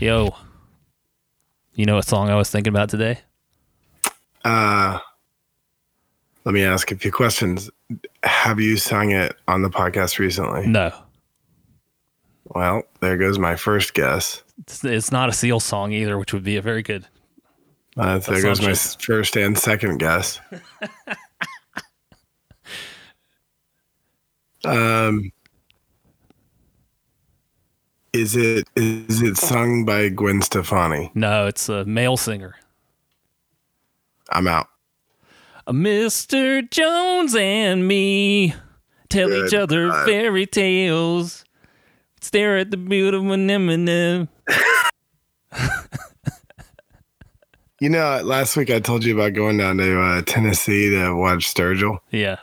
Yo, you know a song I was thinking about today? Let me ask a few questions. Have you sung it on the podcast recently? No. Well, there goes my first guess. It's not a Seal song either, which would be a very good... there goes my first and second guess. Is it sung by Gwen Stefani? No, it's a male singer. I'm out. Mr. Jones and me tell each other fairy tales. Stare at the beautiful Eminem. You know, last week I told you about going down to Tennessee to watch Sturgill. Yeah.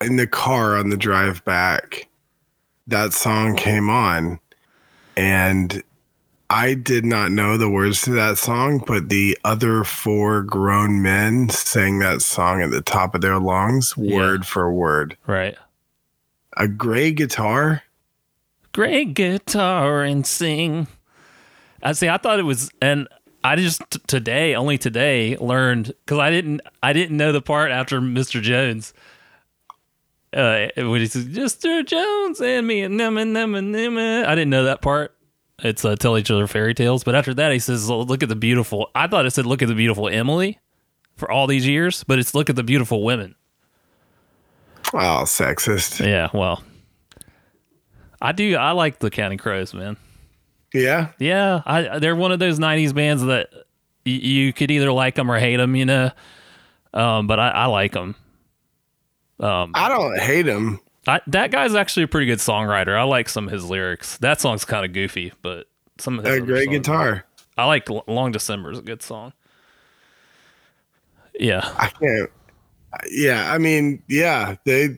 In the car on the drive back, that song came on, and I did not know the words to that song, but the other four grown men sang that song at the top of their lungs, word for word. Right. A gray guitar and sing. I see. I thought it was, and I just only today learned, because I didn't know the part after Mr. Jones. When he says Mr. Jones and me and them and I didn't know that part. It's tell each other fairy tales. But after that, he says, "Look at the beautiful." I thought it said, "Look at the beautiful Emily," for all these years, but it's "Look at the beautiful women." Oh, sexist. Yeah. Well, I do. I like the Counting Crows, man. Yeah. Yeah. They're one of those '90s bands that you could either like them or hate them, you know. But I like them. I don't hate him. That guy's actually a pretty good songwriter. I like some of his lyrics. That song's kind of goofy, but some of his great guitar. I like Long December is a good song. Yeah, I can't. Yeah, I mean, yeah, they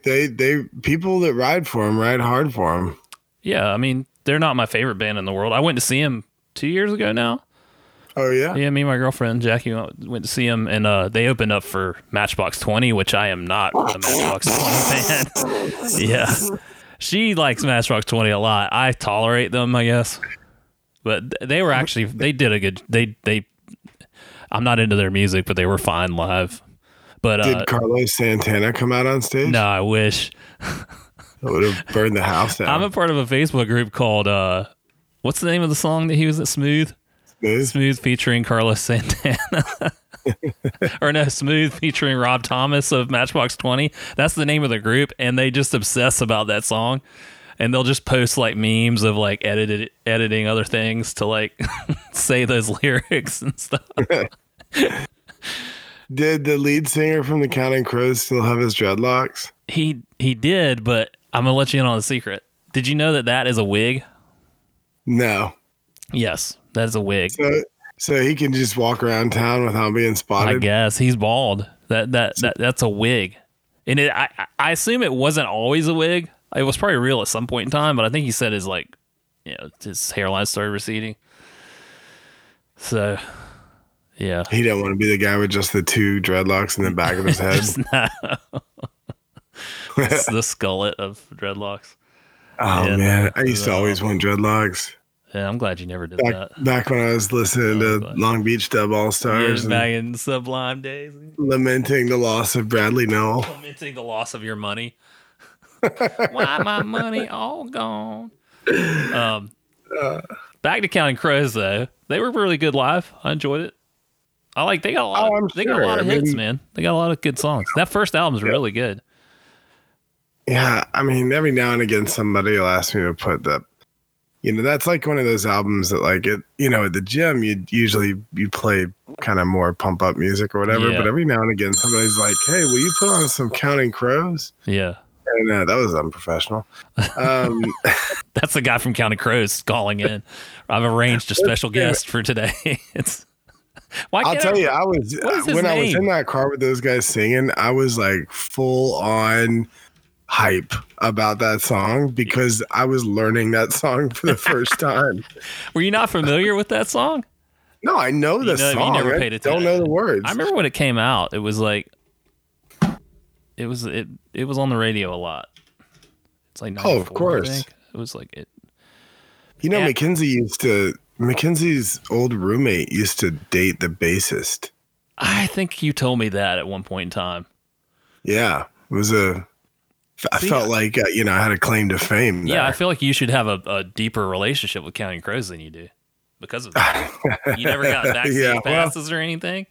people that ride for him ride hard for him. Yeah, I mean, they're not my favorite band in the world. I went to see him 2 years ago now. Oh yeah, yeah. Me and my girlfriend Jackie went to see him, and they opened up for Matchbox 20, which I am not a Matchbox 20 fan. Yeah, she likes Matchbox 20 a lot. I tolerate them, I guess. But they were actually I'm not into their music, but they were fine live. But did Carlos Santana come out on stage? No, I wish. I would have burned the house down. I'm a part of a Facebook group called what's the name of the song that he was at? Smooth featuring Carlos Santana. Or no, Smooth featuring Rob Thomas of Matchbox 20. That's the name of the group, and they just obsess about that song, and they'll just post like memes of like editing other things to like say those lyrics and stuff. Did the lead singer from the Counting Crows still have his dreadlocks? He did, but I'm gonna let you in on a secret. Did you know that is a wig? No. Yes. That's a wig. So he can just walk around town without being spotted. I guess he's bald. That's a wig, and I assume it wasn't always a wig. It was probably real at some point in time, but I think he said his hairline started receding. So, yeah, he didn't want to be the guy with just the two dreadlocks in the back of his head. It's the skullet of dreadlocks. Oh yeah, man, I used to always want dreadlocks. Yeah, I'm glad you never did that. Back when I was listening to Long Beach Dub All-Stars. Yeah, back in Sublime days. Lamenting the loss of Bradley Nowell. Lamenting the loss of your money. Why my money all gone? Back to Counting Crows, though. They were really good live. I enjoyed it. They got a lot of hits, man. They got a lot of good songs. That first album's really good. Yeah, I mean, every now and again somebody will ask me to put the you know, that's like one of those albums that, like, it, you know, at the gym, you usually play kind of more pump up music or whatever. Yeah. But every now and again, somebody's like, "Hey, will you put on some Counting Crows?" Yeah. And that was unprofessional. That's the guy from Counting Crows calling in. I've arranged a special guest for today. I was in that car with those guys singing, I was like full on hype about that song because I was learning that song for the first time. Were you not familiar with that song? No, I know the song. You never paid attention. I don't know the words. I remember when it came out. It was like, it was on the radio a lot. It's like 94, of course. I think. It was like it. You know, Mackenzie's old roommate used to date the bassist. I think you told me that at one point in time. Yeah, it was a. I felt like I had a claim to fame there. Yeah, I feel like you should have a deeper relationship with Counting Crows than you do because of that. You never got backstage passes or anything.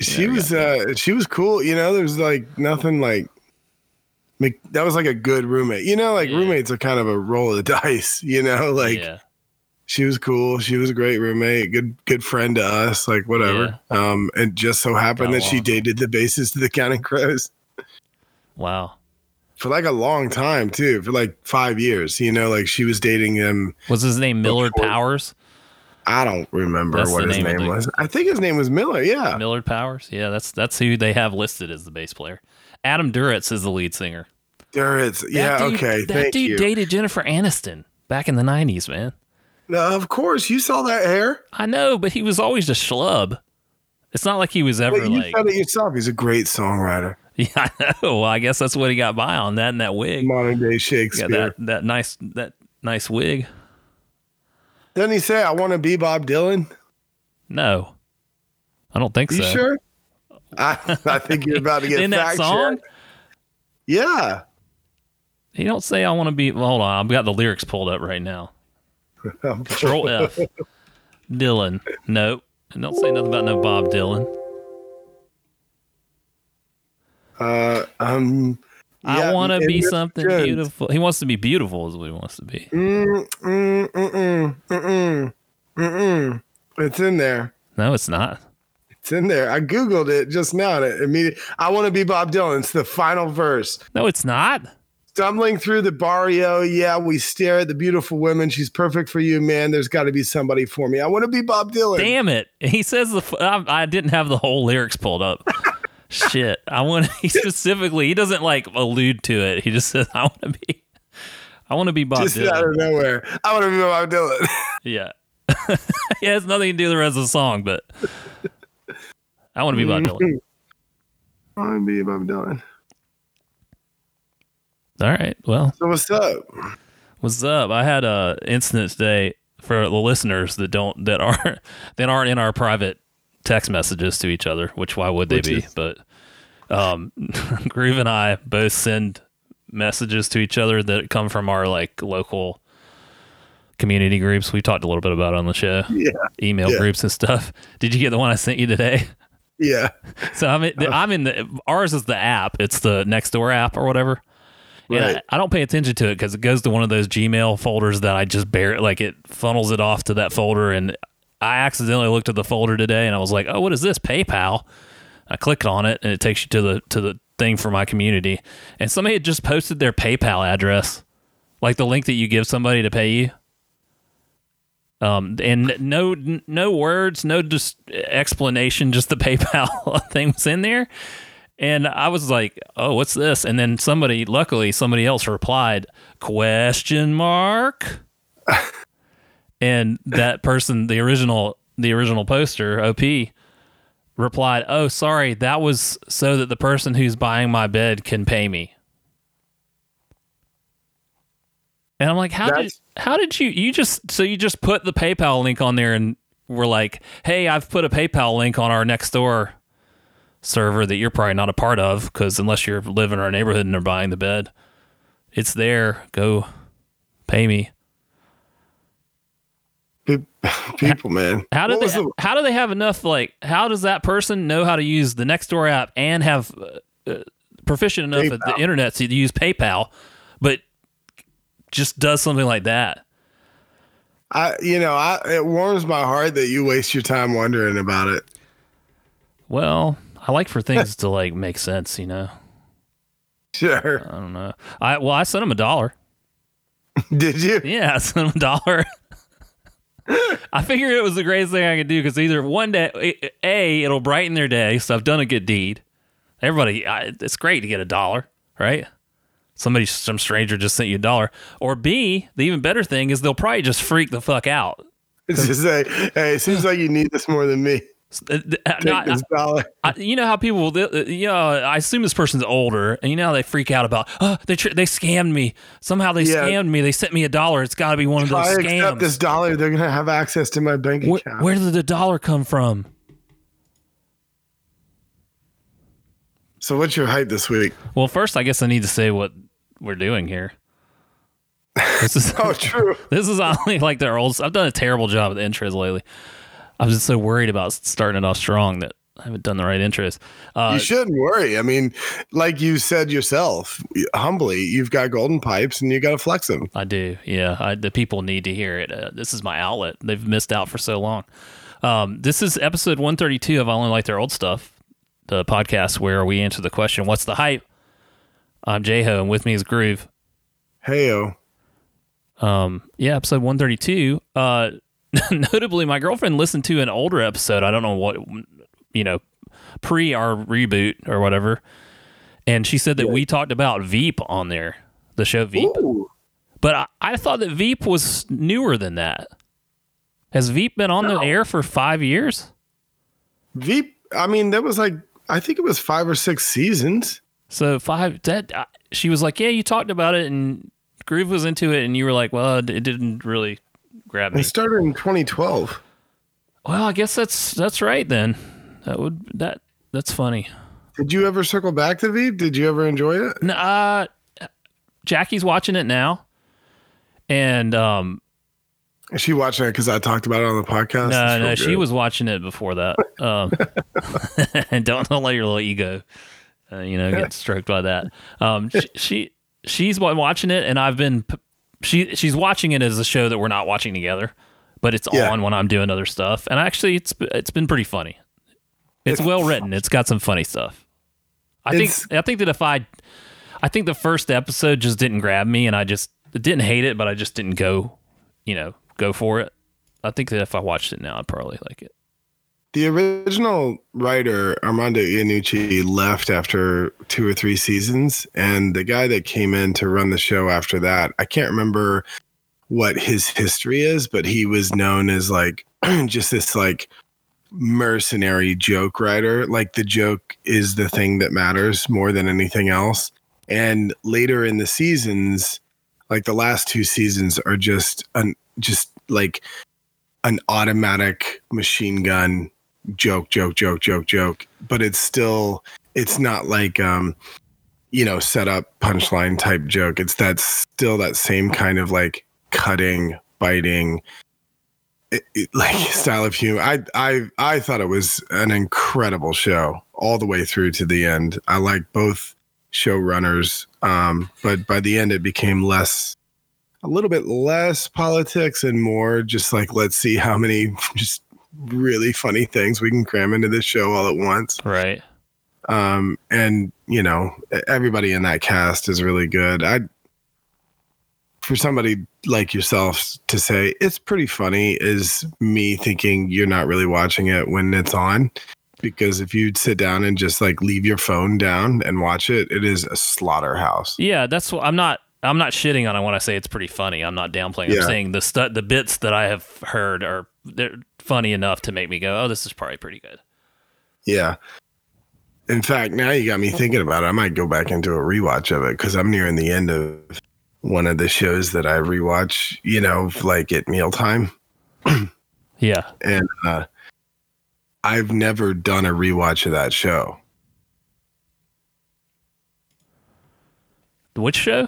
She was cool. You know, there's like nothing like that was like a good roommate. You know, like roommates are kind of a roll of the dice. You know, like she was cool. She was a great roommate, good friend to us. Like whatever. Yeah. And just so happened that she dated the bassist of the Counting Crows. Wow. For like a long time too, for like 5 years, you know, like she was dating him. Was his name Millard Powers? I don't remember what his name was. I think his name was Miller. Yeah, Millard Powers. Yeah, that's who they have listed as the bass player. Adam Duritz is the lead singer. Duritz. Yeah. Okay. That dude dated Jennifer Aniston back in the 90s, man. No, of course you saw that hair. I know, but he was always a schlub. It's not like he was ever. You said it yourself. He's a great songwriter. Yeah, I know. Well, I guess that's what he got by on, that and that wig. Modern day Shakespeare. Yeah, that nice wig. Doesn't he say, "I want to be Bob Dylan"? No, I don't think so. You sure? I think you're about to get in that song. Checked. Yeah. He don't say, "I want to be." Well, hold on, I've got the lyrics pulled up right now. Control F. Dylan. Nope. And don't say nothing about no Bob Dylan. I want to be something beautiful. He wants to be beautiful is what he wants to be. It's in there. No, it's not. It's in there. I Googled it just now. And it immediately, I want to be Bob Dylan. It's the final verse. No, it's not. Stumbling through the barrio. Yeah, we stare at the beautiful women. She's perfect for you, man. There's got to be somebody for me. I want to be Bob Dylan. Damn it. He says, I didn't have the whole lyrics pulled up. Shit, he doesn't like allude to it. He just says, I want to be Bob Dylan. Just out of nowhere. I want to be Bob Dylan. Yeah. Yeah, it's nothing to do with the rest of the song, but I want to be Bob Dylan. I want to be Bob Dylan. All right, well. So what's up? What's up? I had an incident today for the listeners that aren't in our private text messages to each other, which why would they be? But Groove and I both send messages to each other that come from our like local community groups. We talked a little bit about it on the show. Yeah. Email groups and stuff. Did you get the one I sent you today? Yeah. So I'm in ours is the app. It's the Nextdoor app or whatever. Right. And I don't pay attention to it because it goes to one of those Gmail folders that I just it funnels it off to that folder, and I accidentally looked at the folder today and I was like, oh, what is this? PayPal. I clicked on it and it takes you to the thing for my community. And somebody had just posted their PayPal address, like the link that you give somebody to pay you. And no words, no just explanation, just the PayPal thing was in there. And I was like, oh, what's this? And then luckily somebody else replied, ? And that person, the original poster, OP, replied, oh, sorry, that was so that the person who's buying my bed can pay me. And I'm like, how did you just put the PayPal link on there and were like, hey, I've put a PayPal link on our Nextdoor server that you're probably not a part of, because unless you're living in our neighborhood and are buying the bed, it's there. Go pay me. People, man. How do they have enough? Like, how does that person know how to use the Nextdoor app and have proficient enough PayPal at the internet to use PayPal, but just does something like that? It warms my heart that you waste your time wondering about it. Well, I like for things to like make sense, you know. Sure. I don't know. I sent him $1. Did you? Yeah, I sent him $1. I figured it was the greatest thing I could do because either one day, it'll brighten their day, so I've done a good deed. Everybody, it's great to get $1, right? Some stranger just sent you $1. Or B, the even better thing is they'll probably just freak the fuck out. It's just like, hey, it seems like you need this more than me. $1. You know how people, I assume this person's older, and you know how they freak out about, they scammed me. Somehow they scammed me. They sent me $1. It's got to be one of those scams. If I accept this $1, they're going to have access to my bank account. Where did the $1 come from? So what's your hype this week? Well, first, I guess I need to say what we're doing here. This is oh, true. This is only like their old. I've done a terrible job at the intros lately. I was just so worried about starting it off strong that I haven't done the right intros. You shouldn't worry. I mean, like you said yourself, humbly, you've got golden pipes and you got to flex them. I do. Yeah. The people need to hear it. This is my outlet. They've missed out for so long. This is episode 132 of I Only Like Their Old Stuff, the podcast where we answer the question, what's the hype? I'm J-Ho, and with me is Groove. Hey-o. Episode 132. Notably, my girlfriend listened to an older episode. I don't know what, pre our reboot or whatever. And she said that we talked about Veep on there, the show Veep. Ooh. But I thought that Veep was newer than that. Has Veep been on the air for 5 years? Veep, that was I think it was 5 or 6 seasons. So she was like, yeah, you talked about it and Groove was into it. And you were like, well, it didn't really... grab me. They started in 2012. Well, I guess that's right then. That's funny. Did you ever circle back to Veep? Did you ever enjoy it? No, Jackie's watching it now, and is she watching it because I talked about it on the podcast? No, she was watching it before that. And don't let your little ego, get stroked by that. She's watching it, and I've been. She's watching it as a show that we're not watching together, but it's on when I'm doing other stuff. And actually, it's been pretty funny. It's well written. It's got some funny stuff. I think the first episode just didn't grab me, and I didn't hate it, but I just didn't go for it. I think that if I watched it now, I'd probably like it. The original writer, Armando Iannucci, left after 2 or 3 seasons, and the guy that came in to run the show after that, I can't remember what his history is, but he was known as just this mercenary joke writer. Like the joke is the thing that matters more than anything else. And later in the seasons, the last 2 seasons are just an automatic machine gun. Joke, but it's not set up punchline type joke. It's that same kind of cutting, biting, style of humor. I thought it was an incredible show all the way through to the end. I like both showrunners, but by the end it became a little bit less politics and more just let's see how many just really funny things we can cram into this show all at once. Right. And everybody in that cast is really good. For somebody like yourself to say it's pretty funny is me thinking you're not really watching it when it's on, because if you'd sit down and just leave your phone down and watch it, it is a slaughterhouse. Yeah. That's what I'm not shitting on it when I say it's pretty funny. I'm not downplaying. Yeah. I'm saying the bits that I have heard are funny enough to make me go, oh, this is probably pretty good. Yeah. In fact, now you got me thinking about it. I might go back and do a rewatch of it because I'm nearing the end of one of the shows that I rewatch, at mealtime. Yeah. And I've never done a rewatch of that show. Which show?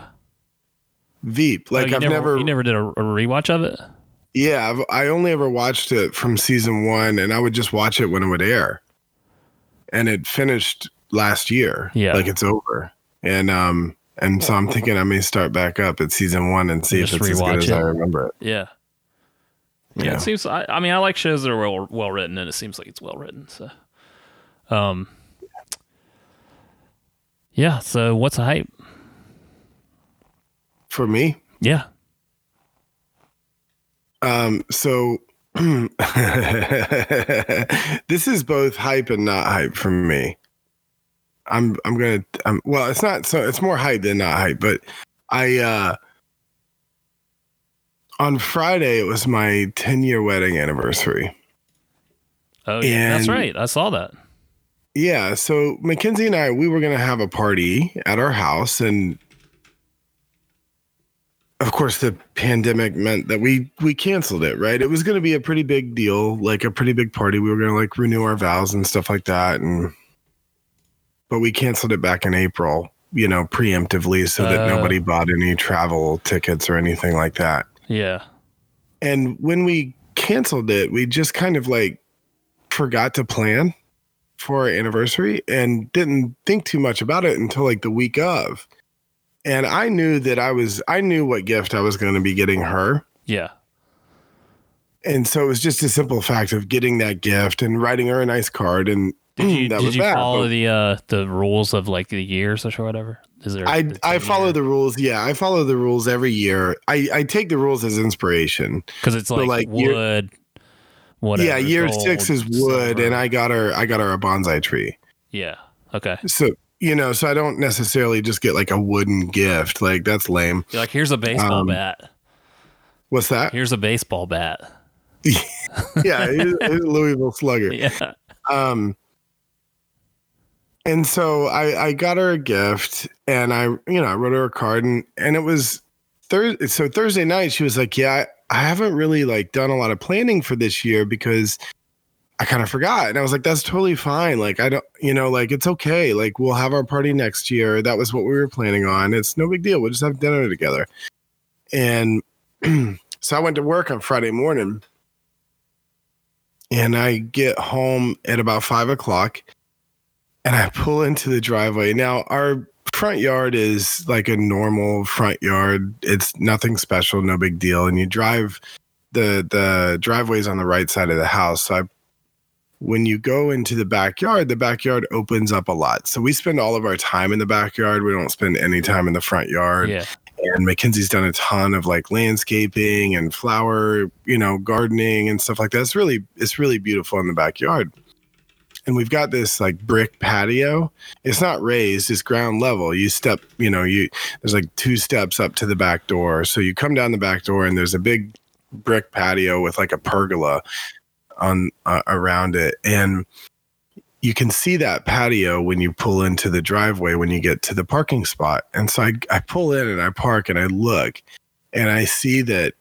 Veep. You never did a rewatch of it? Yeah, I only ever watched it from season 1, and I would just watch it when it would air. And it finished last year. Yeah. It's over. And so I'm thinking I may start back up at season 1 and see if it's as good as I remember it. Yeah. Yeah, it seems. I mean, I like shows that are well written, and it seems like it's well written. So, yeah. So, what's the hype for me? Yeah. So this is both hype and not hype for me. Well, it's not. So it's more hype than not hype. But on Friday, it was my 10-year wedding anniversary. Oh, yeah, that's right. I saw that. Yeah, so Mackenzie and I, we were going to have a party at our house. And, of course, the pandemic meant that we canceled it, right? It was going to be a pretty big deal, like a pretty big party. We were going to, like, renew our vows and stuff like that. But we canceled it back in April, you know, preemptively so that nobody bought any travel tickets or anything like that. Yeah. And when we canceled it, we just kind of like forgot to plan for our anniversary and didn't think too much about it until like the week of. And I knew that I knew what gift I was going to be getting her. Yeah. And so it was just a simple fact of getting that gift and writing her a nice card. And did you follow the rules of like the years or whatever? I follow the rules. Yeah, I follow the rules every year. I take the rules as inspiration because it's like wood. Whatever. Yeah, year gold, 6 is wood, silver. And I got her a bonsai tree. Yeah. Okay. So so I don't necessarily just get like a wooden gift. Like that's lame. You're like, here's a baseball bat. What's that? Here's a baseball bat. Yeah, here's a Louisville Slugger. Yeah. And so I got her a gift and I wrote her a card and it was Thursday. So Thursday night, she was like, yeah, I haven't really like done a lot of planning for this year because I kind of forgot. And I was like, that's totally fine. Like, I don't, like, it's okay. Like we'll have our party next year. That was what we were planning on. It's no big deal. We'll just have dinner together. And so I went to work on Friday morning and I get home at about 5:00. And I pull into the driveway. Now, our front yard is like a normal front yard. It's nothing special, no big deal. And you drive the driveway's on the right side of the house. So when you go into the backyard opens up a lot. So we spend all of our time in the backyard. We don't spend any time in the front yard. Yeah. And Mackenzie's done a ton of like landscaping and flower, gardening and stuff like that. It's really beautiful in the backyard. And we've got this like brick patio. It's not raised, it's ground level. You step, there's like 2 steps up to the back door. So you come down the back door and there's a big brick patio with like a pergola on around it. And you can see that patio when you pull into the driveway, when you get to the parking spot. And so I pull in and I park and I look and I see that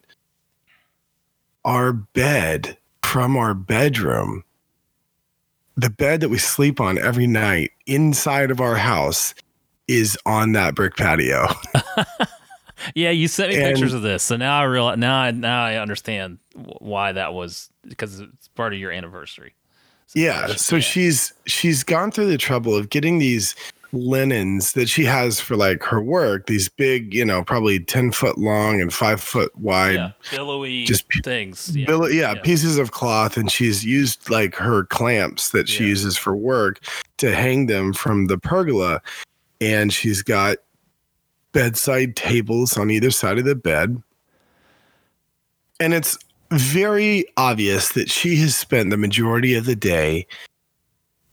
our bed from our bedroom, the bed that we sleep on every night inside of our house is on that brick patio. Yeah, you sent me pictures of this. So now I realize, now I understand why that was, because it's part of your anniversary. So yeah, so she's gone through the trouble of getting these linens that she has for like her work, these big, probably 10-foot long and 5-foot wide, billowy just things. Yeah. Pieces of cloth, and she's used like her clamps that she uses for work to hang them from the pergola. And she's got bedside tables on either side of the bed. And it's very obvious that she has spent the majority of the day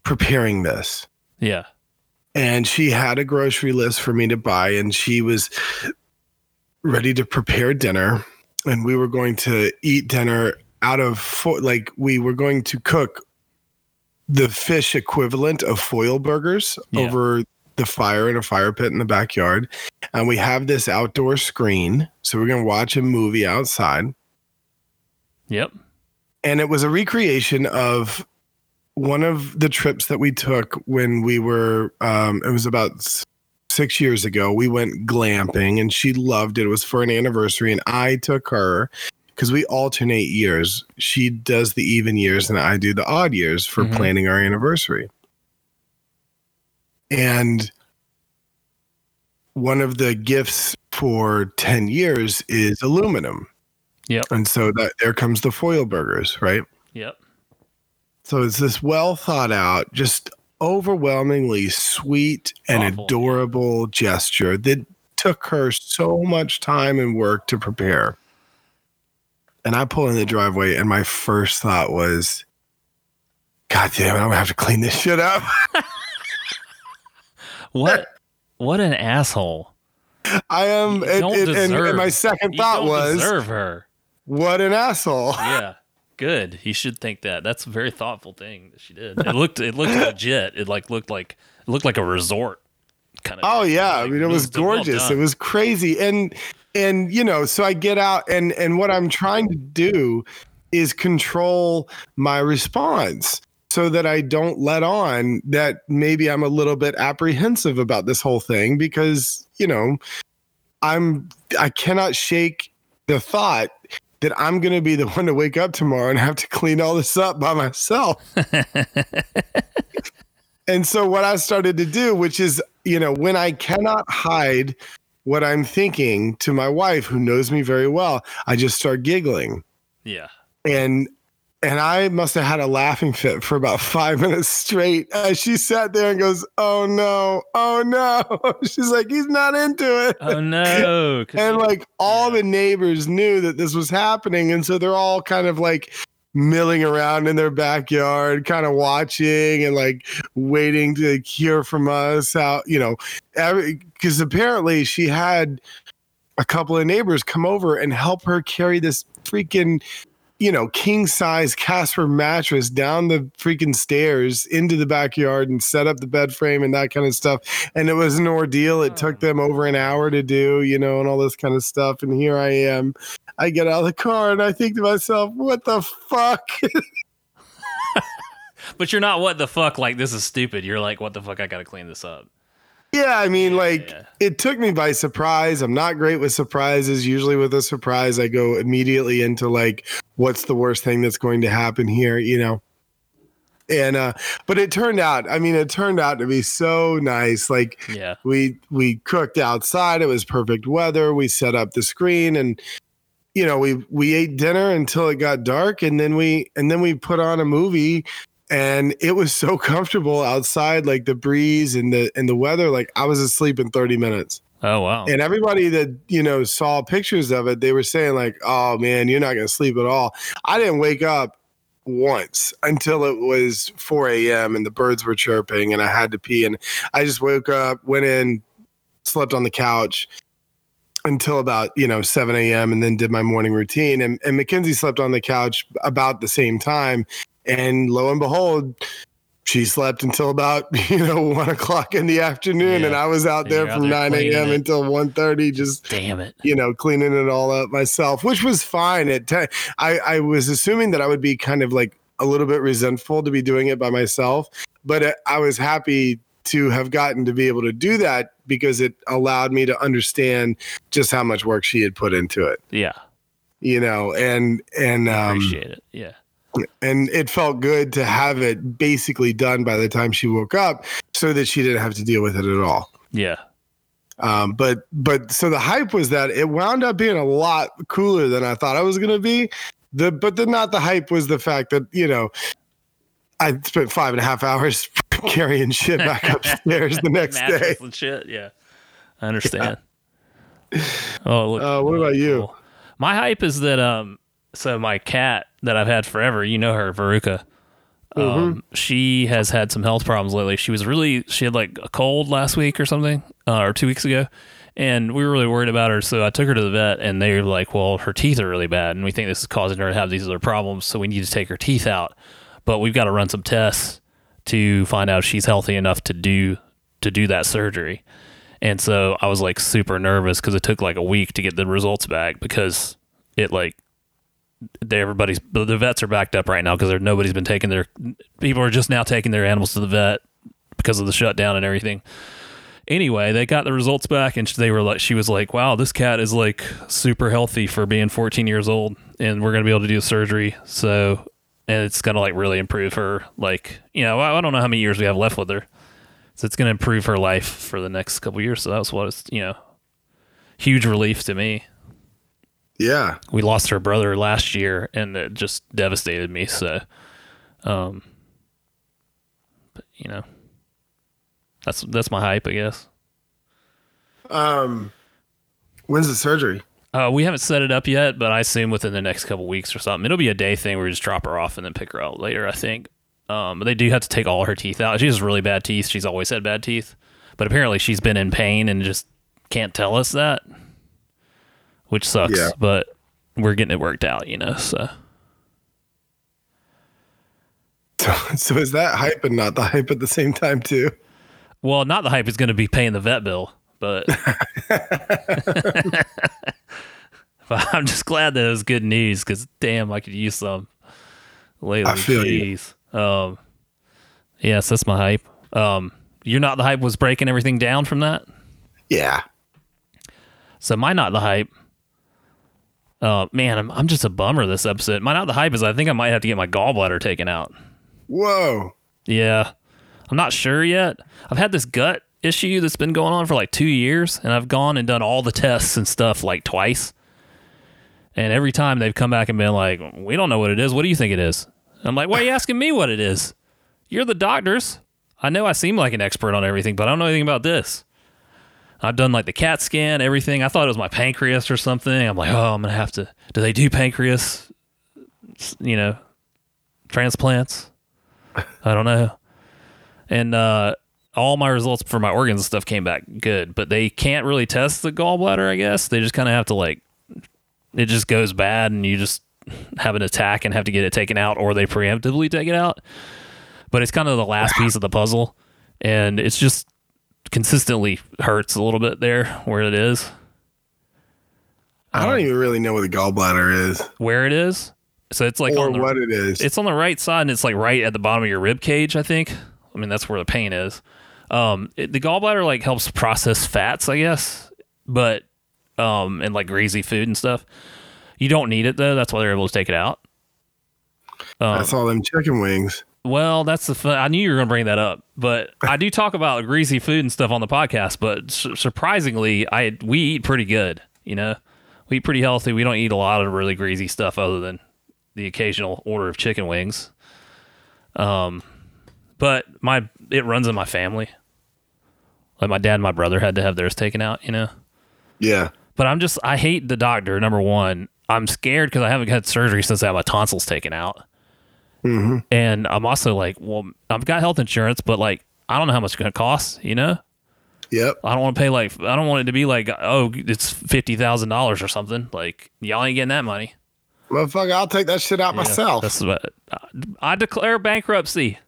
preparing this. Yeah. And she had a grocery list for me to buy, and she was ready to prepare dinner. And we were going to eat dinner we were going to cook the fish equivalent of foil burgers over the fire in a fire pit in the backyard. And we have this outdoor screen, so we're going to watch a movie outside. Yep. And it was a recreation of one of the trips that we took when we were, it was about 6 years ago, we went glamping and she loved it. It was for an anniversary and I took her because we alternate years. She does the even years and I do the odd years for planning our anniversary. And one of the gifts for 10 years is aluminum. Yep. And so that there comes the foil burgers, right? Yep. So it's this well thought out, just overwhelmingly sweet and adorable gesture that took her so much time and work to prepare. And I pull in the driveway and my first thought was, God damn it, I'm going to have to clean this shit up. What an asshole. I am. And my second thought was, deserve her. What an asshole. Yeah. Good. He should think that. That's a very thoughtful thing that she did. It looked legit. It looked like a resort kind of. Oh thing. Yeah. Like, I mean, it was gorgeous. Well, it was crazy. And you know, so I get out and what I'm trying to do is control my response so that I don't let on that maybe I'm a little bit apprehensive about this whole thing, because, you know, I cannot shake the thought that I'm going to be the one to wake up tomorrow and have to clean all this up by myself. And so what I started to do, which is, you know, when I cannot hide what I'm thinking to my wife, who knows me very well, I just start giggling. Yeah. And I must have had a laughing fit for about 5 minutes straight. She sat there and goes, "Oh no, oh no." She's like, "He's not into it." Oh no. And like all the neighbors knew that this was happening. And so they're all kind of like milling around in their backyard, kind of watching and like waiting to hear from us out, you know, because apparently she had a couple of neighbors come over and help her carry this freaking, you know, king size Casper mattress down the freaking stairs into the backyard and set up the bed frame and that kind of stuff. And it was an ordeal. It took them over an hour to do, you know, and all this kind of stuff. And here I am. I get out of the car and I think to myself, what the fuck? But you're not what the fuck like this is stupid. You're like, what the fuck? I got to clean this up. Yeah, I mean, It took me by surprise. I'm not great with surprises. Usually with a surprise, I go immediately into, like, what's the worst thing that's going to happen here, you know? And, but it turned out to be so nice. Like, yeah. We cooked outside. It was perfect weather. We set up the screen and, you know, we ate dinner until it got dark. And then we put on a movie. And it was so comfortable outside, like the breeze and the weather. Like I was asleep in 30 minutes. Oh wow! And everybody that, you know, saw pictures of it, they were saying like, "Oh man, you're not gonna sleep at all." I didn't wake up once until it was 4 a.m. and the birds were chirping and I had to pee. And I just woke up, went in, slept on the couch until about, you know, 7 a.m. and then did my morning routine. And Mackenzie slept on the couch about the same time. And lo and behold, she slept until about, you know, 1 o'clock in the afternoon. Yeah. And I was out there from 9 a.m. until 1:30, just, damn it, you know, cleaning it all up myself, which was fine. I was assuming that I would be kind of like a little bit resentful to be doing it by myself. But I was happy to have gotten to be able to do that because it allowed me to understand just how much work she had put into it. Yeah. You know, and I appreciate it. Yeah. And it felt good to have it basically done by the time she woke up so that she didn't have to deal with it at all. Yeah. But so the hype was that it wound up being a lot cooler than I thought I was going to be. But the hype was the fact that, you know, I spent 5.5 hours carrying shit back upstairs the next day. And shit. Yeah. I understand. Yeah. Oh, look. What about you? Cool. My hype is that, so my cat that I've had forever, you know her, Veruca. She has had some health problems lately. She had like a cold last week or something, or 2 weeks ago. And we were really worried about her. So I took her to the vet and they were like, well, her teeth are really bad. And we think this is causing her to have these other problems. So we need to take her teeth out, but we've got to run some tests to find out if she's healthy enough to do that surgery. And so I was like super nervous because it took like a week to get the results back because it like, the vets are backed up right now because nobody's been taking people are just now taking their animals to the vet because of the shutdown and everything. Anyway, they got the results back and she was like, wow, this cat is like super healthy for being 14 years old and we're going to be able to do surgery. So, and it's going to like really improve her. Like, you know, I don't know how many years we have left with her. So it's going to improve her life for the next couple of years. So that was huge relief to me. Yeah. We lost her brother last year, and it just devastated me. So, but, you know, that's my hype, I guess. When's the surgery? We haven't set it up yet, but I assume within the next couple weeks or something. It'll be a day thing where we just drop her off and then pick her out later, I think. But they do have to take all her teeth out. She has really bad teeth. She's always had bad teeth. But apparently she's been in pain and just can't tell us that, which sucks. Yeah. But we're getting it worked out, you know, So is that hype and not the hype at the same time, too? Well, not the hype is going to be paying the vet bill, but... But I'm just glad that it was good news, because damn, I could use some lately. I feel you. Yes, that's my hype. Your not the hype was breaking everything down from that? Yeah. So my not the hype, man, I'm just a bummer this episode. My not the hype is I think I might have to get my gallbladder taken out. Whoa. Yeah. I'm not sure yet. I've had this gut issue that's been going on for like 2 years, and I've gone and done all the tests and stuff like twice. And every time they've come back and been like, we don't know what it is. What do you think it is? I'm like, why are you asking me what it is? You're the doctors. I know I seem like an expert on everything, but I don't know anything about this. I've done like the CAT scan, everything. I thought it was my pancreas or something. I'm like, oh, I'm going to have to. Do they do pancreas, you know, transplants? I don't know. And all my results for my organs and stuff came back good, but they can't really test the gallbladder, I guess. They just kind of have to like. It just goes bad and you just have an attack and have to get it taken out, or they preemptively take it out. But it's kind of the last piece of the puzzle, and it's just consistently hurts a little bit there where it is. I don't even really know where the gallbladder is. Where it is? So it's like, or on the, what it is. It's on the right side, and it's like right at the bottom of your rib cage, I think. I mean, that's where the pain is. The gallbladder like helps process fats, I guess, but and like greasy food and stuff. You don't need it though. That's why they're able to take it out. I saw them chicken wings. Well, that's the fun. I knew you were going to bring that up, but I do talk about greasy food and stuff on the podcast, but surprisingly, we eat pretty good. You know, we eat pretty healthy. We don't eat a lot of really greasy stuff other than the occasional order of chicken wings. But it runs in my family. Like my dad and my brother had to have theirs taken out, you know? Yeah. But I hate the doctor, number one. I'm scared because I haven't had surgery since I had my tonsils taken out. Mm-hmm. And I'm also like, well, I've got health insurance, but like, I don't know how much it's going to cost, you know? Yep. I don't want to pay like, I don't want it to be like, oh, it's $50,000 or something. Like, y'all ain't getting that money. Motherfucker, I'll take that shit out myself. That's about it. I declare bankruptcy.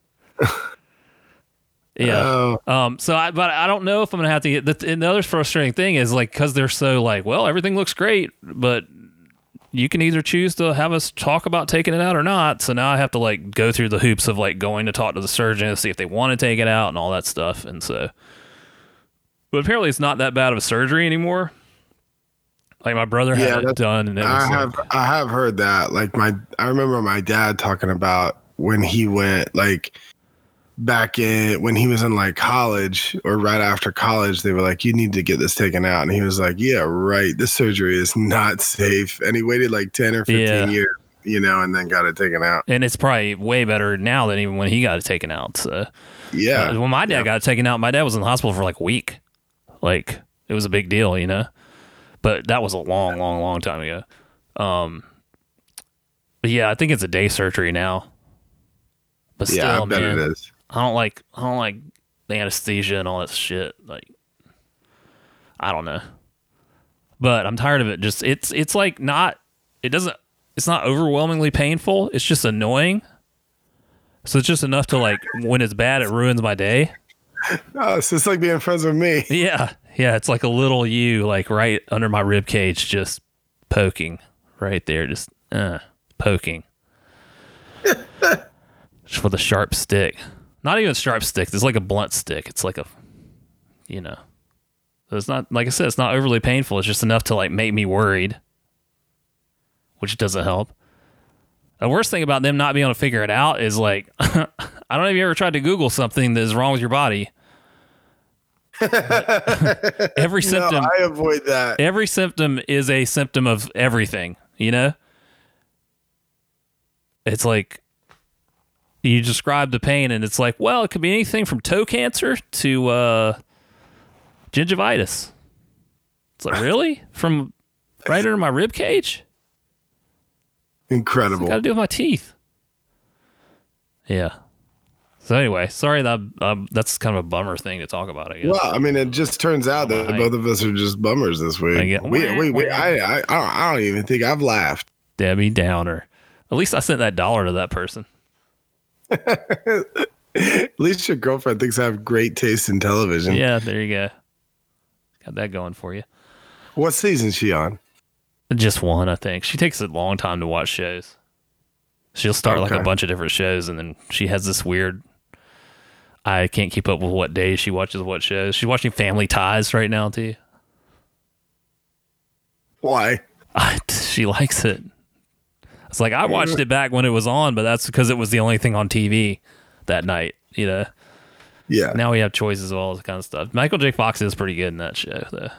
Yeah. Oh. But I don't know if I'm gonna have to get the other frustrating thing is like, because they're so like, well, everything looks great, but you can either choose to have us talk about taking it out or not. So now I have to like go through the hoops of like going to talk to the surgeon to see if they want to take it out and all that stuff. And so, but apparently it's not that bad of a surgery anymore. Like my brother had it done, and I have heard that. Like I remember my dad talking about when he went like. Back in when he was in like college or right after college, they were like, you need to get this taken out. And he was like, yeah, right. This surgery is not safe. And he waited like 10 or 15 years, you know, and then got it taken out. And it's probably way better now than even when he got it taken out. So, yeah. When my dad got it taken out, my dad was in the hospital for like a week. Like it was a big deal, you know, but that was a long, long, long time ago. But yeah, I think it's a day surgery now. But still, yeah, I bet it is. I don't like the anesthesia and all that shit. Like, I don't know, but I'm tired of it. Just it's like not. It doesn't. It's not overwhelmingly painful. It's just annoying. So it's just enough to like when it's bad, it ruins my day. No, it's just like being friends with me. Yeah. It's like a little you, like right under my rib cage, just poking right there, just poking just with a sharp stick. Not even sharp sticks. It's like a blunt stick. It's like a, you know, so it's not, like I said, it's not overly painful. It's just enough to like make me worried, which doesn't help. The worst thing about them not being able to figure it out is like, I don't know if you ever tried to Google something that is wrong with your body. Every symptom. No, I avoid that. Every symptom is a symptom of everything, you know? It's like you describe the pain and it's like, well, it could be anything from toe cancer to gingivitis. It's like, really? From right under my rib cage? Incredible. It's got to do with my teeth. Yeah. So anyway, sorry that that's kind of a bummer thing to talk about, I guess. Well, I mean, it just turns out that both of us are just bummers this week. I don't even think I've laughed. Debbie Downer. At least I sent that dollar to that person. At least your girlfriend thinks I have great taste in television. Yeah, there you go. Got that going for you. What season is she on? Just one, I think. She takes a long time to watch shows. She'll start like a bunch of different shows, and then she has this weird... I can't keep up with what days she watches what shows. She's watching Family Ties right now, too. Why? She likes it. It's like, I watched it back when it was on, but that's because it was the only thing on TV that night, you know? Yeah. Now we have choices of all this kind of stuff. Michael J. Fox is pretty good in that show, though.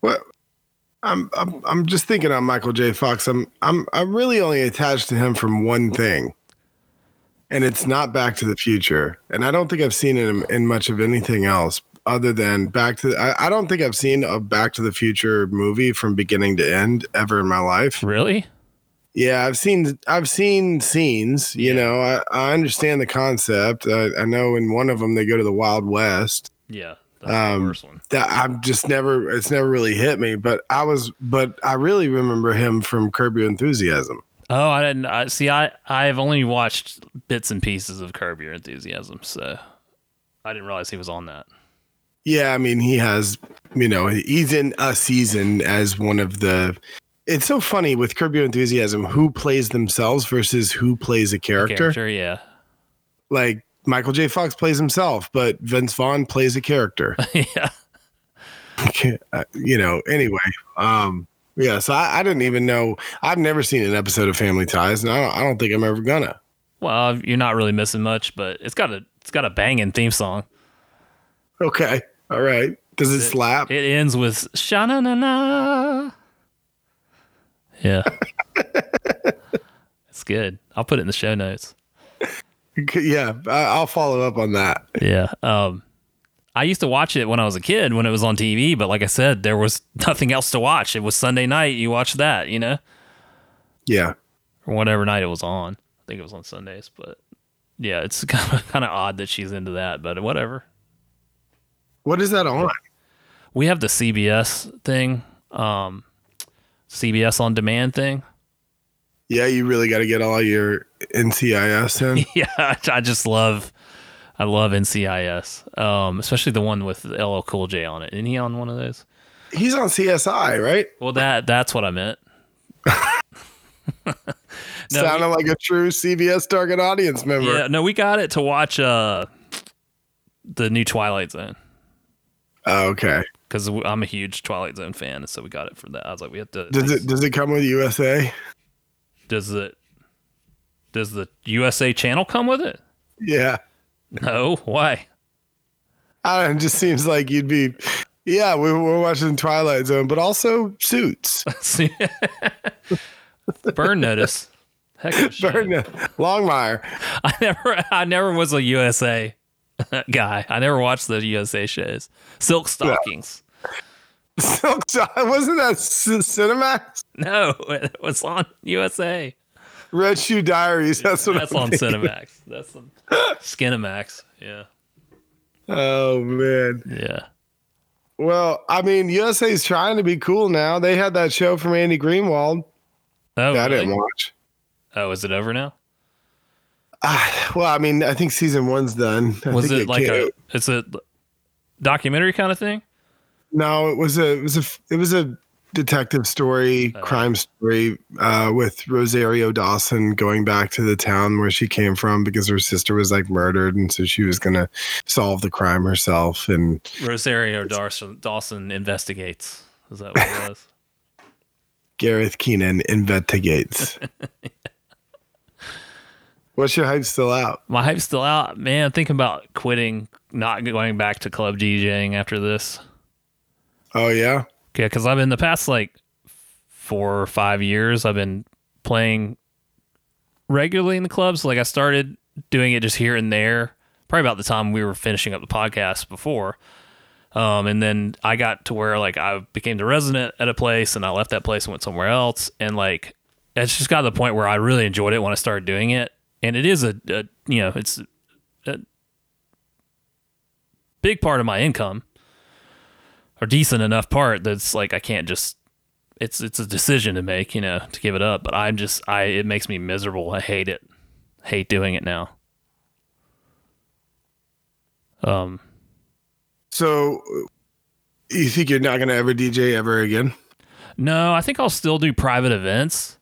What? I'm just thinking on Michael J. Fox. I'm really only attached to him from one thing, and it's not Back to the Future. And I don't think I've seen him in much of anything else other than Back to. I don't think I've seen a Back to the Future movie from beginning to end ever in my life. Really? Yeah, I've seen scenes. You know, I understand the concept. I know in one of them they go to the Wild West. Yeah. That I've just never, it's never really hit me, but I really remember him from Curb Your Enthusiasm. Oh, I didn't see. I've only watched bits and pieces of Curb Your Enthusiasm, so I didn't realize he was on that. Yeah. I mean, he has, you know, he's in a season as one of the, it's so funny with Curb Your Enthusiasm, who plays themselves versus who plays a character. Yeah. Like, Michael J. Fox plays himself, but Vince Vaughn plays a character. Yeah. You know, anyway. Yeah, so I didn't even know. I've never seen an episode of Family Ties, and I don't think I'm ever going to. Well, you're not really missing much, but it's got a banging theme song. Okay. All right. Does it slap? It ends with sha-na-na-na. Yeah. It's good. I'll put it in the show notes. Yeah, I'll follow up on that. Yeah. I used to watch it when I was a kid, when it was on TV. But like I said, there was nothing else to watch. It was Sunday night. You watch that, you know? Yeah. Or whatever night it was on. I think it was on Sundays. But yeah, it's kind of odd that she's into that, but whatever. What is that on? We have the CBS thing. CBS On Demand thing. Yeah, you really got to get all your NCIS in. Yeah, I love NCIS, especially the one with LL Cool J on it. Isn't he on one of those? He's on CSI, right? Well, that's what I meant. Sounded like a true CBS target audience member. Yeah, no, we got it to watch the new Twilight Zone. Oh, okay. Because I'm a huge Twilight Zone fan, so we got it for that. I was like, we have to. Does it come with USA? Does the USA channel come with it? Yeah. No, why? I don't know, it just seems like you'd be, yeah, we're watching Twilight Zone, but also Suits. Burn Notice. Heck of a shit. Burn Notice. Longmire. I never was a USA guy. I never watched the USA shows. Silk Stockings. Yeah. Wasn't that Cinemax? No, it was on USA. Red Shoe Diaries. That's what that's on Cinemax. That's on Skinemax. Yeah. Oh man. Yeah. Well, I mean, USA's trying to be cool now. They had that show from Andy Greenwald. Oh, that really? I didn't watch. Oh, is it over now? Well, I mean, I think season one's done. Was it like it's a documentary kind of thing? No, it was a detective story, crime story, with Rosario Dawson going back to the town where she came from because her sister was like murdered, and so she was gonna solve the crime herself. And Rosario Dawson investigates. Is that what it was? Gareth Kenan investigates. What's your hype still out? My hype's still out, man. I'm thinking about quitting, not going back to club DJing after this. Oh yeah. Yeah, because I've in the past like 4 or 5 years, I've been playing regularly in the clubs. Like I started doing it just here and there, probably about the time we were finishing up the podcast before. And then I got to where like I became the resident at a place, and I left that place and went somewhere else. And like it's just got to the point where I really enjoyed it when I started doing it. And it is a you know, it's a big part of my income, or decent enough part that's like I can't just, it's a decision to make, you know, to give it up. But I'm just, it makes me miserable. I hate it. Hate doing it now. So you think you're not going to ever DJ ever again? No, I think I'll still do private events.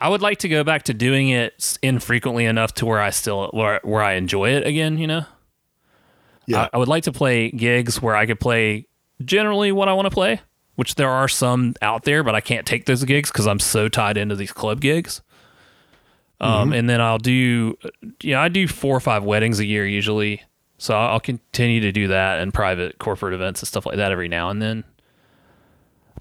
I would like to go back to doing it infrequently enough to where I still, where I enjoy it again, you know? Yeah. I would like to play gigs where I could play generally what I want to play, which there are some out there, but I can't take those gigs because I'm so tied into these club gigs. And then I'll do, you know, I do 4 or 5 weddings a year usually. So I'll continue to do that and private corporate events and stuff like that every now and then.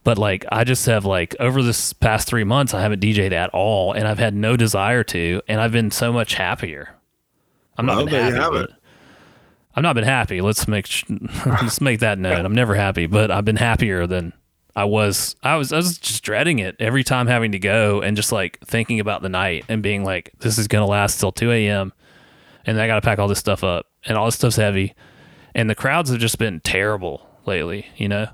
But like, I just have like over this past 3 months, I haven't DJ'd at all, and I've had no desire to, and I've been so much happier. I'm not been happy. Let's make that known. I'm never happy, but I've been happier than I was. I was just dreading it every time having to go, and just like thinking about the night and being like, this is going to last till 2 a.m. and I got to pack all this stuff up, and all this stuff's heavy, and the crowds have just been terrible lately, you know?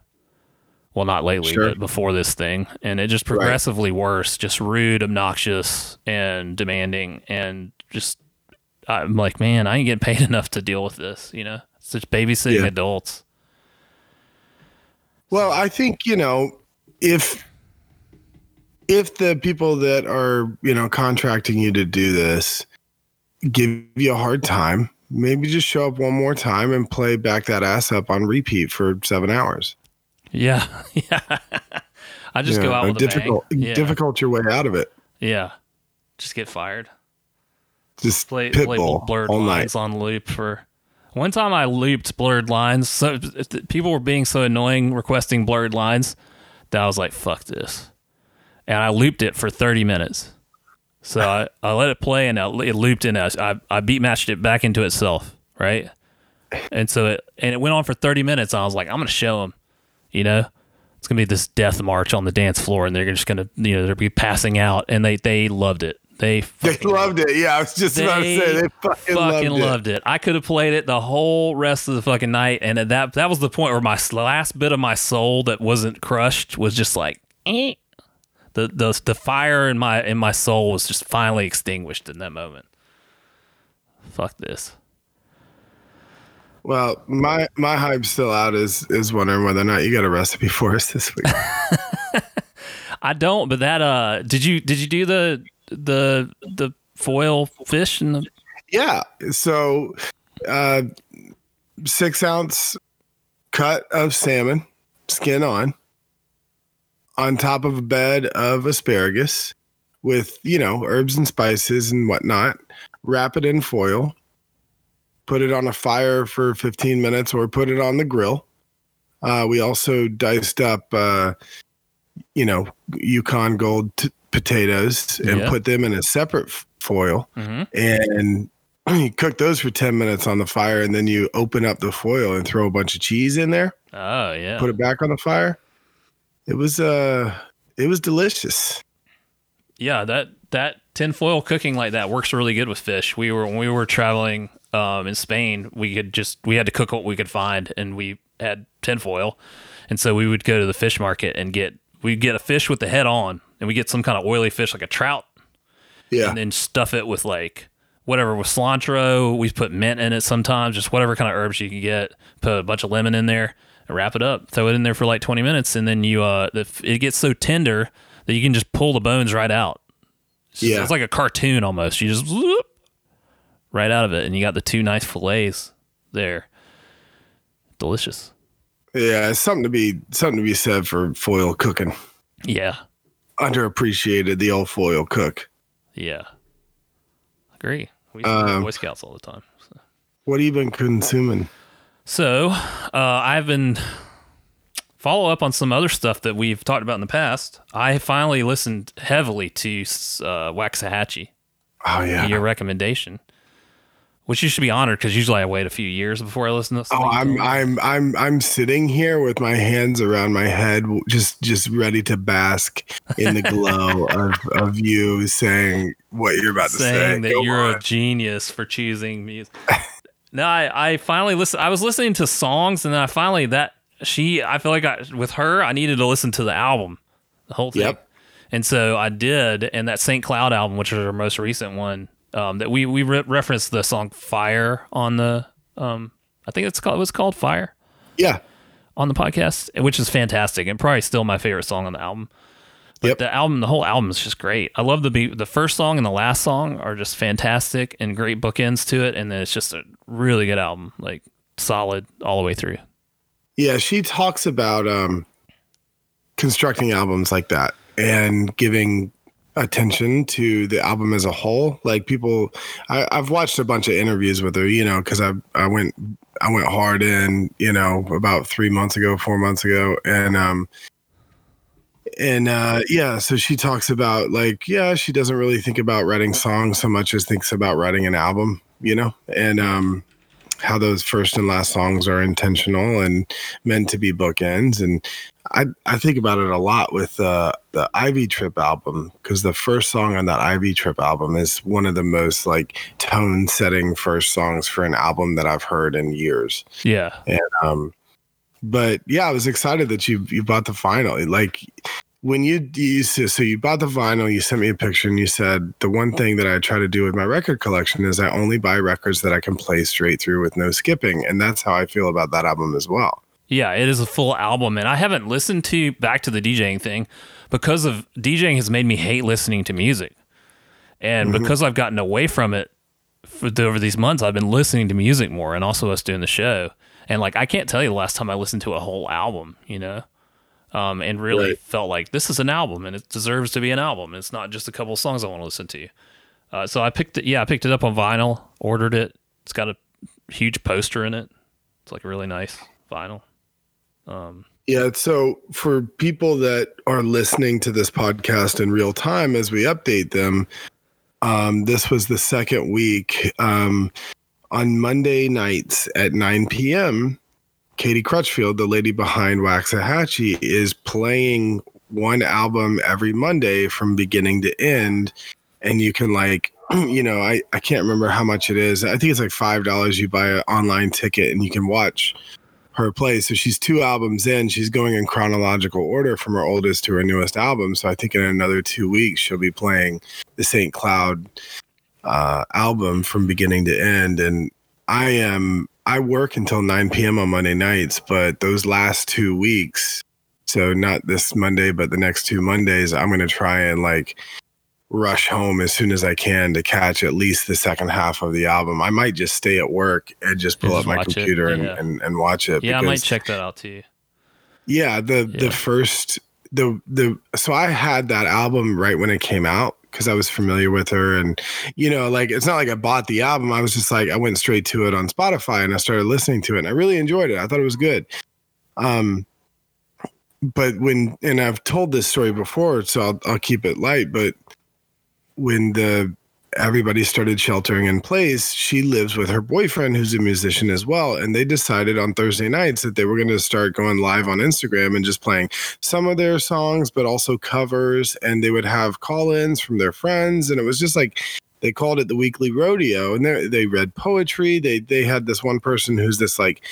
Well, not lately, sure, but before this thing. And it just progressively worse, just rude, obnoxious, and demanding. And just, I'm like, man, I ain't getting paid enough to deal with this, you know? It's just babysitting adults. Well, I think, you know, if the people that are, you know, contracting you to do this give you a hard time, maybe just show up one more time and play Back That Ass Up on repeat for 7 hours. Yeah, yeah. I just go out with a bang. Difficult your way out of it. Yeah, just get fired. Just play Blurred Lines all night on loop. For one time, I looped Blurred Lines. So people were being so annoying, requesting Blurred Lines, that I was like, "Fuck this," and I looped it for 30 minutes. So I let it play, and it looped in. I beat matched it back into itself, right? And so it went on for 30 minutes. And I was like, "I'm gonna show them." You know, it's going to be this death march on the dance floor, and they're just going to, you know, they'll be passing out, and they loved it. They loved it. Yeah, I was just about to say, they fucking loved it. I could have played it the whole rest of the fucking night, and that was the point where my last bit of my soul that wasn't crushed was just like, eh. The fire in my soul was just finally extinguished in that moment. Fuck this. Well, my hype still out is wondering whether or not you got a recipe for us this week. I don't, but that did you do the foil fish and yeah? So 6 ounce cut of salmon, skin on top of a bed of asparagus with, you know, herbs and spices and whatnot. Wrap it in foil. Put it on a fire for 15 minutes or put it on the grill. We also diced up, you know, Yukon Gold potatoes and put them in a separate foil. Mm-hmm. And you cook those for 10 minutes on the fire, and then you open up the foil and throw a bunch of cheese in there. Oh, yeah. Put it back on the fire. It was delicious. Yeah, that tinfoil cooking like that works really good with fish. When we were traveling in Spain, we had to cook what we could find, and we had tinfoil, and so we would go to the fish market and we'd get a fish with the head on, and we get some kind of oily fish like a trout, and then stuff it with like whatever, with cilantro. We put mint in it sometimes, just whatever kind of herbs you can get. Put a bunch of lemon in there and wrap it up, throw it in there for like 20 minutes, and then you it gets so tender that you can just pull the bones right out. So it's like a cartoon almost. You just whoop, right out of it, and you got the two nice fillets there. Delicious. Yeah, something to be said for foil cooking. Yeah, underappreciated, the old foil cook. Yeah, agree. We used to do Boy Scouts all the time. So. What have you been consuming? So I've been follow up on some other stuff that we've talked about in the past. I finally listened heavily to Waxahatchee. Oh yeah, your recommendation. Which you should be honored, because usually I wait a few years before I listen to something. Oh, I'm sitting here with my hands around my head, just ready to bask in the glow of you saying what you're about to say. Saying that you're a genius for choosing music. No, I finally listened. I was listening to songs, and then I finally I feel like with her, I needed to listen to the album, the whole thing. Yep. And so I did, and that St. Cloud album, which is her most recent one. That we referenced the song Fire on the I think it was called Fire. Yeah. On the podcast, which is fantastic and probably still my favorite song on the album. But yep. The whole album is just great. I love the first song and the last song are just fantastic and great bookends to it, and then it's just a really good album, like solid all the way through. Yeah, she talks about constructing albums like that and giving attention to the album as a whole. Like people, I've watched a bunch of interviews with her, you know, because I went hard in, you know, about 4 months ago, and yeah. So she talks about like, yeah, she doesn't really think about writing songs so much as thinks about writing an album, you know, and how those first and last songs are intentional and meant to be bookends. And I think about it a lot with the Ivy Trip album, because the first song on that Ivy Trip album is one of the most like tone setting first songs for an album that I've heard in years. Yeah. And but yeah, I was excited that you bought the vinyl. Like when you bought the vinyl, you sent me a picture and you said, the one thing that I try to do with my record collection is I only buy records that I can play straight through with no skipping. And that's how I feel about that album as well. Yeah, it is a full album, and I haven't listened to back to the DJing thing because of DJing has made me hate listening to music, and mm-hmm. because I've gotten away from it over these months, I've been listening to music more, and also us doing the show, and like I can't tell you the last time I listened to a whole album, you know, and really right. felt like this is an album and it deserves to be an album. It's not just a couple of songs I want to listen to. So I picked it up on vinyl, ordered it. It's got a huge poster in it. It's like really nice vinyl. Yeah, so for people that are listening to this podcast in real time as we update them, this was the second week. On Monday nights at 9 p.m., Katie Crutchfield, the lady behind Waxahatchee, is playing one album every Monday from beginning to end. And you can like, you know, I can't remember how much it is. I think it's like $5. You buy an online ticket and you can watch her play. So she's 2 albums in. She's going in chronological order from her oldest to her newest album. So I think in another 2 weeks she'll be playing the St. Cloud album from beginning to end. And I work until 9 p.m. on Monday nights, but those last 2 weeks, so not this Monday but the next 2 Mondays, I'm going to try and like rush home as soon as I can to catch at least the second half of the album. I might just stay at work and just pull up my computer and watch it. Yeah, because I might check that out too. Yeah, so I had that album right when it came out because I was familiar with her, and you know, like it's not like I bought the album. I was just like I went straight to it on Spotify and I started listening to it and I really enjoyed it. I thought it was good. But and I've told this story before, so I'll keep it light, but when everybody started sheltering in place, she lives with her boyfriend who's a musician as well. And they decided on Thursday nights that they were going to start going live on Instagram and just playing some of their songs, but also covers. And they would have call-ins from their friends. And it was just like, they called it the weekly rodeo, and they read poetry. They had this one person who's this like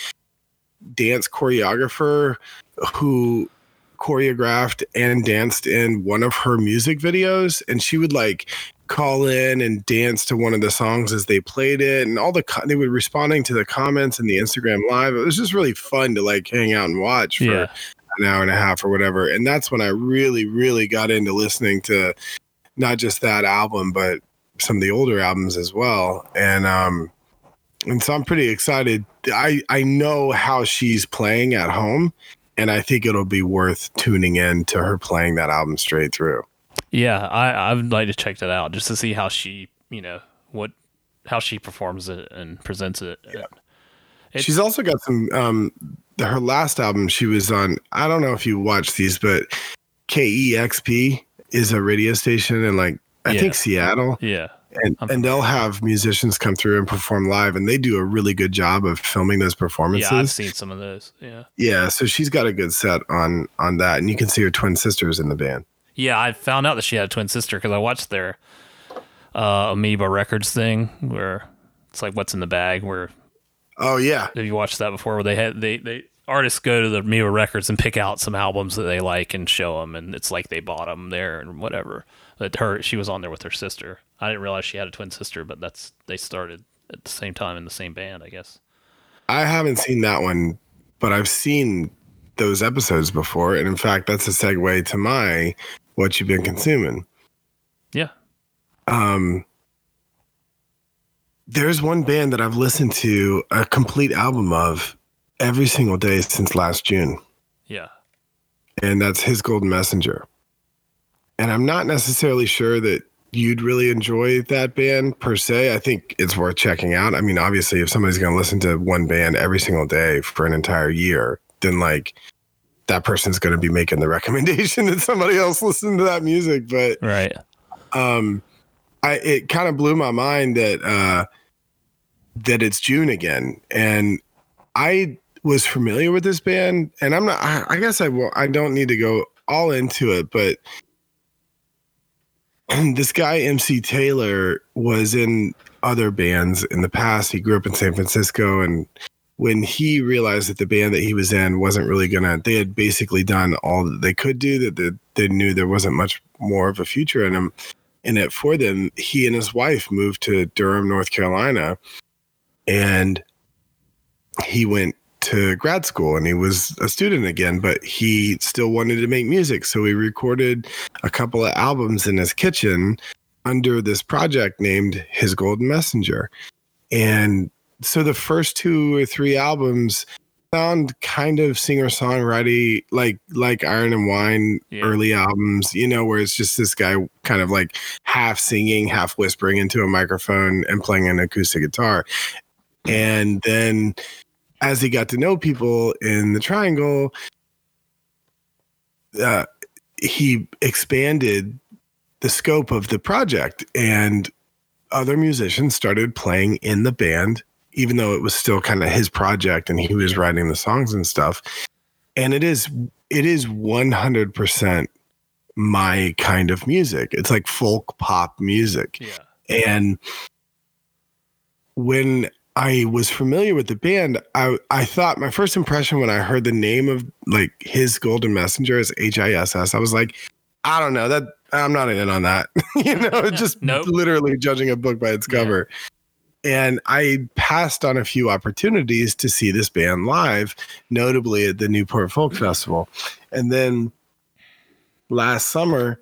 dance choreographer who choreographed and danced in one of her music videos, and she would like call in and dance to one of the songs as they played it, and they were responding to the comments in the Instagram live. It was just really fun to like hang out and watch for an hour and a half or whatever. And that's when I really, really got into listening to not just that album, but some of the older albums as well. And so I'm pretty excited. I know how she's playing at home, and I think it'll be worth tuning in to her playing that album straight through. Yeah, I would like to check that out just to see how she, you know, what how she performs it and presents it. Yeah. She's also got some, her last album she was on, I don't know if you watch these, but KEXP is a radio station in I think Seattle. Yeah. And they'll have musicians come through and perform live, and they do a really good job of filming those performances. Yeah, I've seen some of those. Yeah. Yeah. So she's got a good set on that, and you can see her twin sisters in the band. Yeah, I found out that she had a twin sister because I watched their Amoeba Records thing where it's like What's in the Bag. Where oh yeah, have you watched that before? Where they had they artists go to the Amoeba Records and pick out some albums that they like and show them, and it's like they bought them there and whatever. That she was on there with her sister. I didn't realize she had a twin sister, but they started at the same time in the same band, I guess. I haven't seen that one, but I've seen those episodes before, and in fact, that's a segue to my What You've Been Consuming. Yeah. There's one band that I've listened to a complete album of every single day since last June. Yeah. And that's Hiss Golden Messenger. And I'm not necessarily sure that you'd really enjoy that band per se. I think it's worth checking out. I mean, obviously, if somebody's going to listen to one band every single day for an entire year, then that person's going to be making the recommendation that somebody else listen to that music. But right, it kind of blew my mind that that it's June again, and I was familiar with this band, and I'm not. I guess I don't need to go all into it, but. This guy, MC Taylor, was in other bands in the past. He grew up in San Francisco. And when he realized that the band that he was in wasn't really going to, they had basically done all that they could do, that they knew there wasn't much more of a future in it for them. He and his wife moved to Durham, North Carolina. And he went to grad school, and he was a student again, but he still wanted to make music. So he recorded a couple of albums in his kitchen under this project named Hiss Golden Messenger. And so the first 2 or 3 albums sound kind of singer-songwriter-y, like Iron and Wine early albums, you know, where it's just this guy kind of like half singing, half whispering into a microphone and playing an acoustic guitar. And then as he got to know people in the Triangle, he expanded the scope of the project, and other musicians started playing in the band, even though it was still kind of his project and he was writing the songs and stuff. And it is 100% my kind of music. It's like folk pop music. Yeah. And when I was familiar with the band, I thought my first impression when I heard the name of like Hiss Golden Messenger is HISS. I was like, I don't know, that I'm not in on that, you know, just literally judging a book by its cover. Yeah. And I passed on a few opportunities to see this band live, notably at the Newport Folk Festival. And then last summer,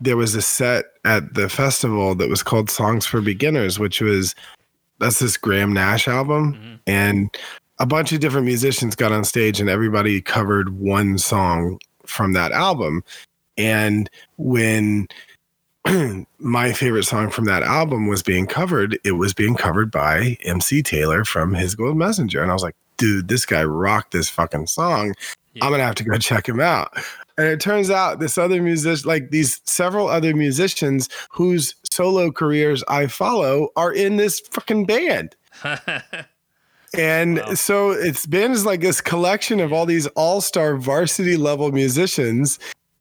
there was a set at the festival that was called Songs for Beginners, which was, that's this Graham Nash album. Mm-hmm. And a bunch of different musicians got on stage, and everybody covered one song from that album. And when my favorite song from that album was being covered, it was being covered by MC Taylor from Hiss Golden Messenger. And I was like, dude, this guy rocked this fucking song. Yeah. I'm going to have to go check him out. And it turns out this other musician, like these several other musicians whose solo careers I follow, are in this fucking band. And wow. So it's been like this collection of all these all-star varsity level musicians,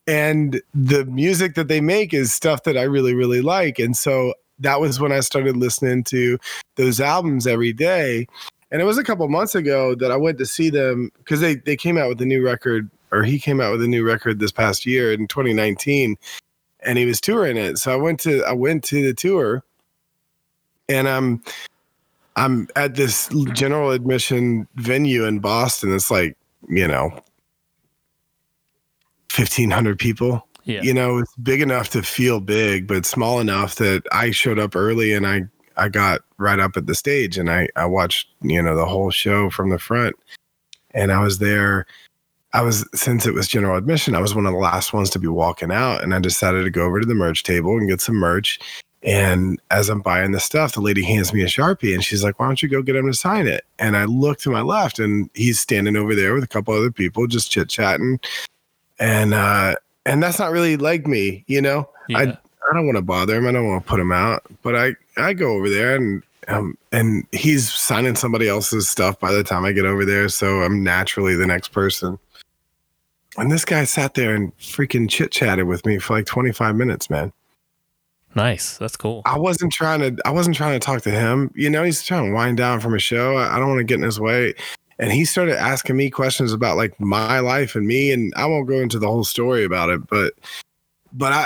and the music that they make is stuff that I really, really like. And so that was when I started listening to those albums every day. And it was a couple months ago that I went to see them because they came out with a new record. Or he came out with a new record this past year in 2019, and he was touring it. So I went to the tour, and I'm at this general admission venue in Boston. It's like, you know, 1,500 people. Yeah. You know, it's big enough to feel big, but small enough that I showed up early, and I got right up at the stage, and I watched, you know, the whole show from the front, and I was there. Since it was general admission, I was one of the last ones to be walking out, and I decided to go over to the merch table and get some merch. And as I'm buying the stuff, the lady hands me a Sharpie and she's like, why don't you go get him to sign it? And I look to my left and he's standing over there with a couple other people just chit chatting. And that's not really like me, you know, yeah. I don't want to bother him. I don't want to put him out, but I go over there and he's signing somebody else's stuff by the time I get over there. So I'm naturally the next person. And this guy sat there and freaking chit chatted with me for like 25 minutes, man. Nice. That's cool. I wasn't trying to talk to him. You know, he's trying to wind down from a show. I don't want to get in his way. And he started asking me questions about like my life and me. And I won't go into the whole story about it, but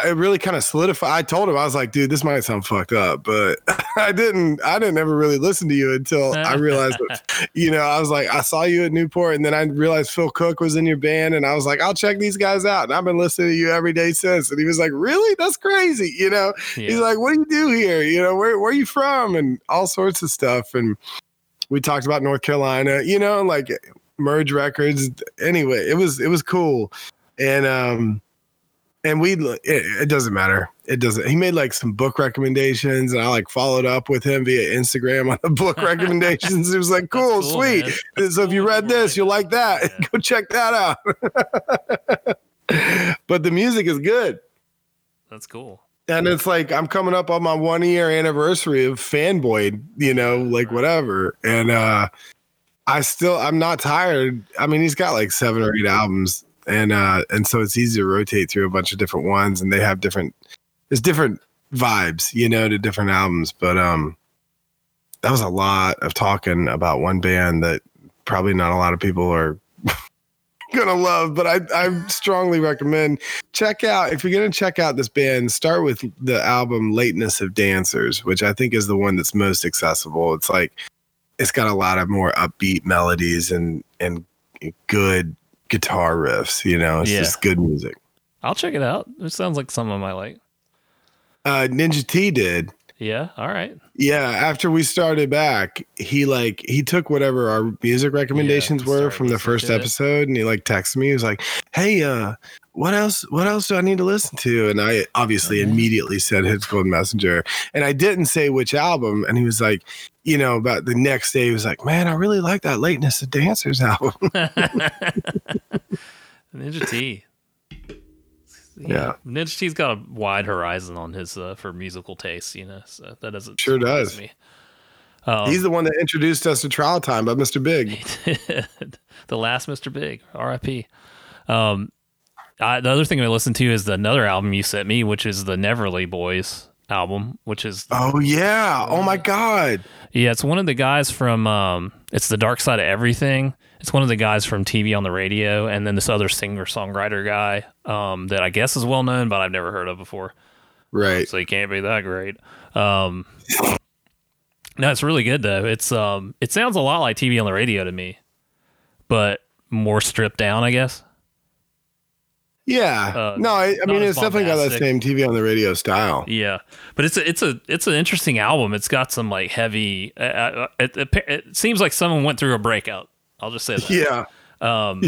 it really kind of solidified. I told him, I was like, dude, this might sound fucked up, but I didn't ever really listen to you until I realized, that, you know, I was like, I saw you at Newport and then I realized Phil Cook was in your band and I was like, I'll check these guys out. And I've been listening to you every day since. And he was like, really? That's crazy. You know, yeah. He's like, what do you do here? You know, where are you from? And all sorts of stuff. And we talked about North Carolina, you know, like Merge Records. Anyway, it was cool. And it doesn't matter. It doesn't. He made like some book recommendations, and I like followed up with him via Instagram on the book recommendations. It was like, cool, sweet. Man. So if you read this, you'll like that. Yeah. Go check that out. But the music is good. That's cool. And yeah. It's like I'm coming up on my 1-year anniversary of fanboy, you know, like whatever. And I'm not tired. I mean, he's got like 7 or 8 albums. And so it's easy to rotate through a bunch of different ones and they have different vibes, you know, to different albums. But, that was a lot of talking about one band that probably not a lot of people are going to love, but I strongly recommend check out. If you're going to check out this band, start with the album Lateness of Dancers, which I think is the one that's most accessible. It's like, it's got a lot of more upbeat melodies and good guitar riffs, you know, it's just good music. I'll check it out. It sounds like something I like. Ninja T did. Yeah. All right. Yeah. After we started back, he took whatever our music recommendations were from the first episode and he like texted me. He was like, hey, what else do I need to listen to? And I obviously immediately said Hiss Golden Messenger. And I didn't say which album. And he was like, you know, about the next day, he was like, man, I really like that Lateness of Dancers album. Ninja T. Yeah. Ninja T's got a wide horizon on his for musical tastes, you know, so that doesn't sure does me. He's the one that introduced us to Trial Time by Mr. Big. He did. The last Mr. Big, RIP. The other thing I listened to is another album you sent me, which is the Neverly Boys album, which is my god, yeah, it's one of the guys from it's the Dark Side of Everything. It's one of the guys from TV on the Radio, and then this other singer-songwriter guy that I guess is well known, but I've never heard of before. Right. So he can't be that great. No, it's really good though. It's it sounds a lot like TV on the Radio to me, but more stripped down, I guess. Yeah. I mean, it's definitely got that same TV on the Radio style. Yeah, but it's an interesting album. It's got some like heavy. It seems like someone went through a breakup. I'll just say that. Yeah.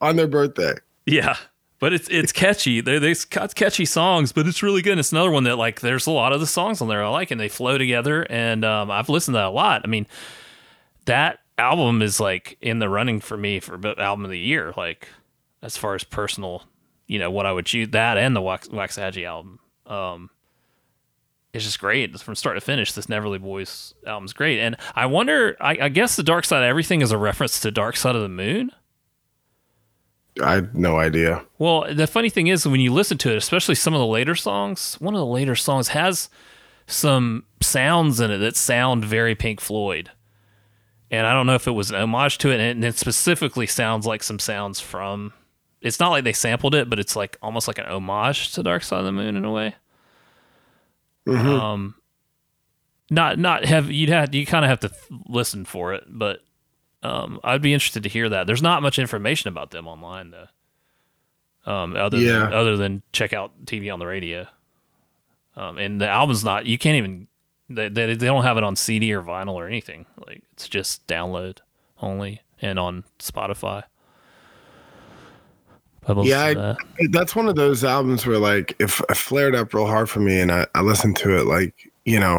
On their birthday. Yeah. But it's catchy. They've got catchy songs, but it's really good. It's another one that like there's a lot of the songs on there I like and they flow together. And I've listened to that a lot. I mean, that album is like in the running for me for album of the year, like as far as personal, you know, what I would choose, that and the Waxahatchee album. It's just great. It's from start to finish. This Neverly Boys album's great. And I wonder, I guess the Dark Side of Everything is a reference to Dark Side of the Moon. I have no idea. Well, the funny thing is when you listen to it, especially some of the later songs, one of the later songs has some sounds in it that sound very Pink Floyd. And I don't know if it was an homage to it. And it specifically sounds like some sounds from, it's not like they sampled it, but it's like almost like an homage to Dark Side of the Moon in a way. Mm-hmm. Not have you kind of have to listen for it, but I'd be interested to hear that. There's not much information about them online though. Other than check out TV on the Radio. And the album's not. You can't even. They don't have it on CD or vinyl or anything. Like it's just download only and on Spotify. That's one of those albums where, like, if I flared up real hard for me, and I listened to it, like, you know,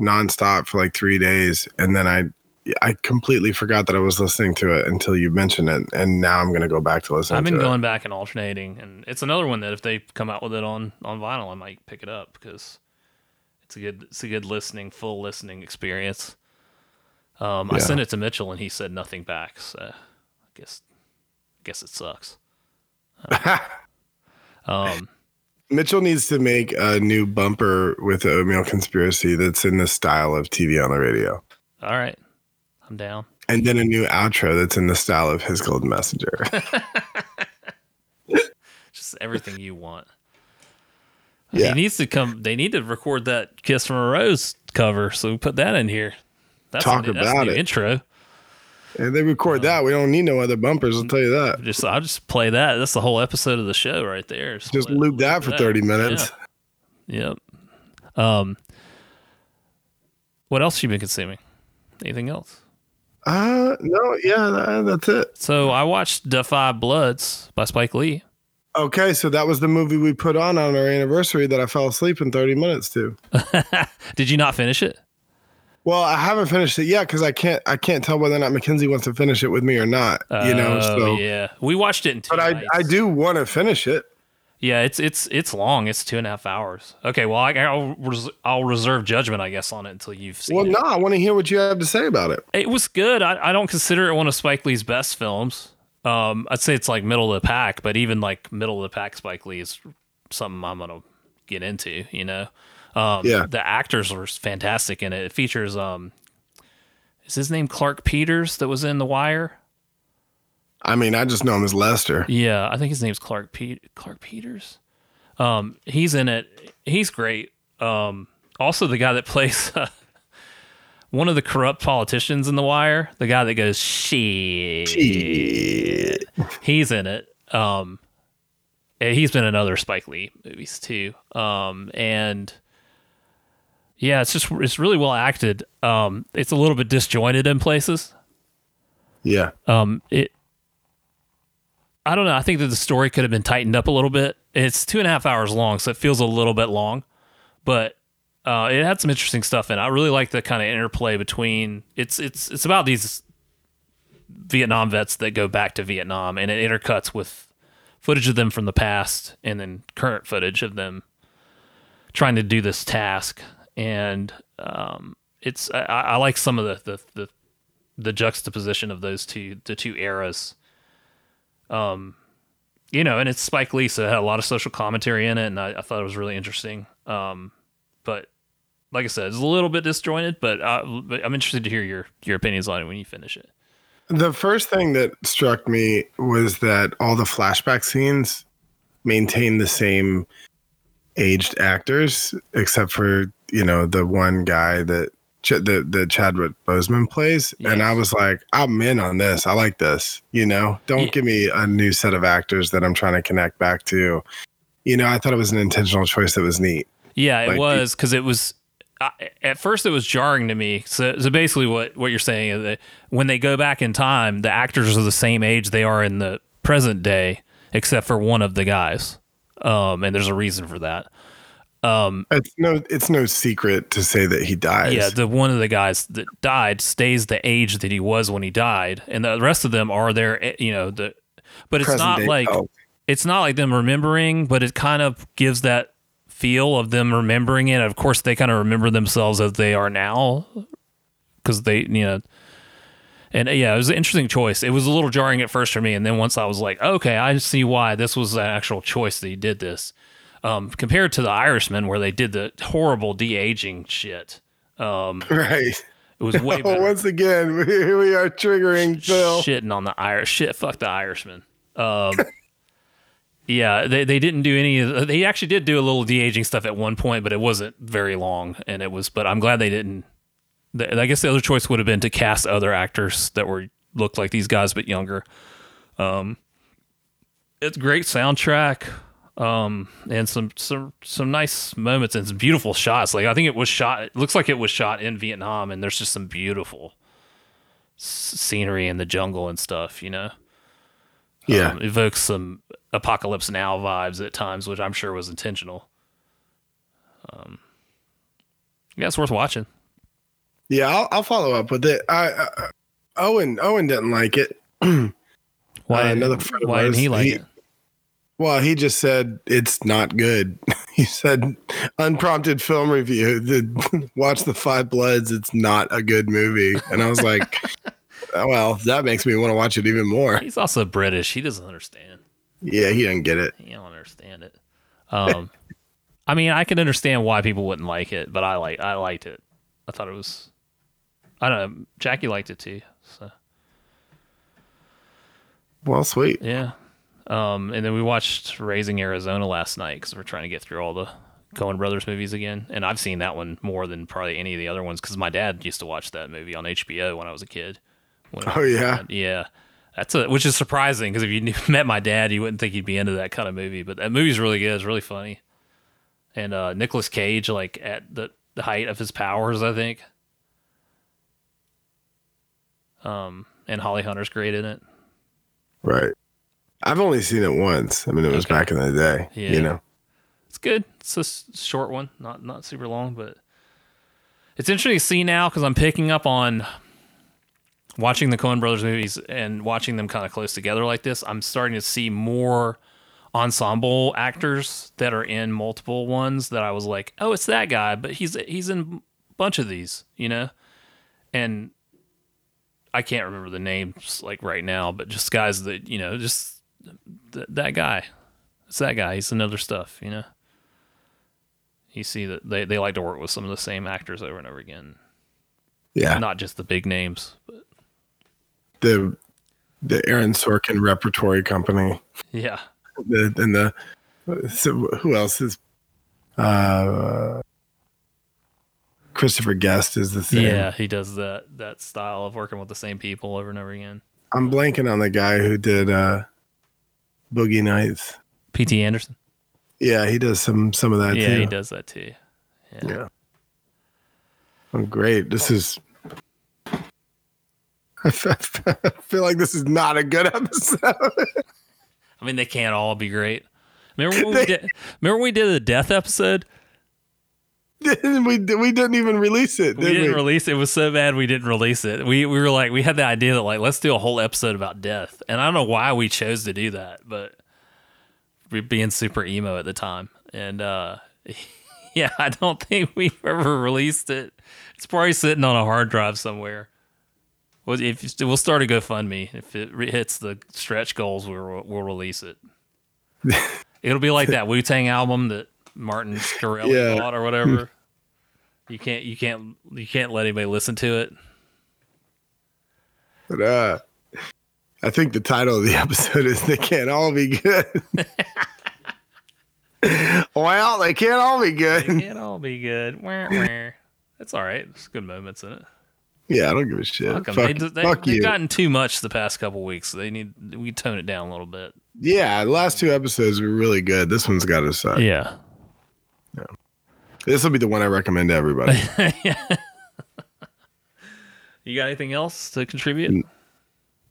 nonstop for like 3 days, and then I completely forgot that I was listening to it until you mentioned it, and now I'm going to go back to listen to it. I've been going back and alternating, and it's another one that if they come out with it on vinyl, I might pick it up because it's a good full listening experience. I sent it to Mitchell, and he said nothing back, so I guess it sucks. Mitchell needs to make a new bumper with the Oatmeal Conspiracy that's in the style of TV on the Radio. All right. I'm down. And then a new outro that's in the style of Hiss Golden Messenger. Just everything you want. Yeah. They need to record that Kiss from a Rose cover, so we put that in here. That's a new intro. If they record that, we don't need no other bumpers, I'll tell you that. I'll just play that. That's the whole episode of the show right there. Just loop that for 30 minutes. Yeah. Yep. What else have you been consuming? Anything else? No, yeah, that's it. So I watched The Five Bloods by Spike Lee. Okay, so that was the movie we put on our anniversary that I fell asleep in 30 minutes to. Did you not finish it? Well, I haven't finished it yet because I can't tell whether or not Mackenzie wants to finish it with me or not. So yeah, we watched it in 2 nights. I do want to finish it. Yeah, it's long. It's 2.5 hours. Okay, well, I'll reserve judgment, I guess, on it until you've seen it. Well, no, I want to hear what you have to say about it. It was good. I don't consider it one of Spike Lee's best films. I'd say it's like middle of the pack, but even like middle of the pack Spike Lee is something I'm gonna get into. You know. The actors were fantastic in it. It features, is his name Clark Peters that was in The Wire? I mean, I just know him as Lester. Yeah, I think his name's Clark Peters. He's in it. He's great. Also, the guy that plays one of the corrupt politicians in The Wire, the guy that goes, shit. He's in it. He's been in other Spike Lee movies, too. Yeah, it's really well acted. It's a little bit disjointed in places. Yeah. I don't know. I think that the story could have been tightened up a little bit. It's 2.5 hours long, so it feels a little bit long, but it had some interesting stuff in it. I really like the kind of interplay between. It's about these Vietnam vets that go back to Vietnam, and it intercuts with footage of them from the past and then current footage of them trying to do this task. And I like some of the juxtaposition of the two eras, and it's Spike Lee, so it had a lot of social commentary in it, and I thought it was really interesting. But like I said, it's a little bit disjointed, but I'm interested to hear your opinions on it when you finish it. The first thing that struck me was that all the flashback scenes maintain the same aged actors, except for, you know, the one guy that the Chadwick Boseman plays. Yes. And I was like, I'm in on this. I like this, you know, don't give me a new set of actors that I'm trying to connect back to. You know, I thought it was an intentional choice that was neat. Yeah, it was. Cause it was, at first it was jarring to me. So basically what you're saying is that when they go back in time, the actors are the same age they are in the present day, except for one of the guys. And there's a reason for that. It's no secret to say that he dies. Yeah, the one of the guys that died stays the age that he was when he died, and the rest of them are there. You know, but it's not like it's not like them remembering, but it kind of gives that feel of them remembering it. Of course, they kind of remember themselves as they are now, because they, you know, and yeah, it was an interesting choice. It was a little jarring at first for me, and then once I was like, okay, I see why this was an actual choice that he did this. Compared to The Irishman, where they did the horrible de-aging shit. Right. It was way better. Once again, here we are triggering Phil. Shitting on the Irish. Shit, fuck The Irishman. Yeah, they didn't do any. They actually did do a little de-aging stuff at one point, but it wasn't very long. And it was, but I'm glad they didn't. I guess the other choice would have been to cast other actors that looked like these guys, but younger. It's a great soundtrack. And some nice moments and some beautiful shots. Like, I think it looks like it was shot in Vietnam, and there's just some beautiful scenery in the jungle and stuff, you know? Yeah. Evokes some Apocalypse Now vibes at times, which I'm sure was intentional. Yeah, it's worth watching. Yeah, I'll follow up with it. Owen didn't like it. Why didn't he like it? Well, he just said it's not good. He said, unprompted film review, watch The Five Bloods. It's not a good movie. And I was like, oh, well, that makes me want to watch it even more. He's also British. He doesn't understand. Yeah, he doesn't get it. He don't understand it. I mean, I can understand why people wouldn't like it, but I liked it. I thought it was, I don't know. Jackie liked it too. So. Well, sweet. Yeah. And then we watched Raising Arizona last night because we're trying to get through all the Coen Brothers movies again. And I've seen that one more than probably any of the other ones because my dad used to watch that movie on HBO when I was a kid. Yeah. Which is surprising because if you met my dad, you wouldn't think he'd be into that kind of movie. But that movie's really good. It's really funny. And Nicolas Cage, like at the height of his powers, I think. And Holly Hunter's great in it. Right. I've only seen it once. I mean, it was back in the day, yeah. You know. It's good. It's a short one, not super long, but it's interesting to see now because I'm picking up on watching the Coen Brothers movies and watching them kind of close together like this. I'm starting to see more ensemble actors that are in multiple ones that I was like, oh, it's that guy, but he's in a bunch of these, you know? And I can't remember the names like right now, but just guys that, you know, just... that guy, it's that guy. He's in other stuff, you know. You see that they like to work with some of the same actors over and over again. Yeah, not just the big names, but the Aaron Sorkin Repertory Company. Yeah, who else is? Christopher Guest is the same. Yeah, he does that style of working with the same people over and over again. I'm blanking on the guy who did. Boogie Nights. P.T. Anderson. Yeah, he does some of that too. Yeah, he does that too. Yeah. Oh, great. This is... I feel like this is not a good episode. I mean, they can't all be great. Remember when we did the death episode? We didn't even release it. We didn't release it. It was so bad we didn't release it. We were like, we had the idea that like, let's do a whole episode about death. And I don't know why we chose to do that, but we were being super emo at the time. And yeah, I don't think we ever released it. It's probably sitting on a hard drive somewhere. We'll start a GoFundMe. If it hits the stretch goals, we'll release it. It'll be like that Wu-Tang album that Martin Shkreli bought or whatever. You can't let anybody listen to it. But I think the title of the episode is "They Can't All Be Good." Well, they can't all be good. They can't all be good. That's all right. There's good moments in it. Yeah, I don't give a shit. They've gotten too much the past couple weeks. So we tone it down a little bit. Yeah, the last two episodes were really good. This one's got to suck. Yeah. This will be the one I recommend to everybody. Yeah. You got anything else to contribute?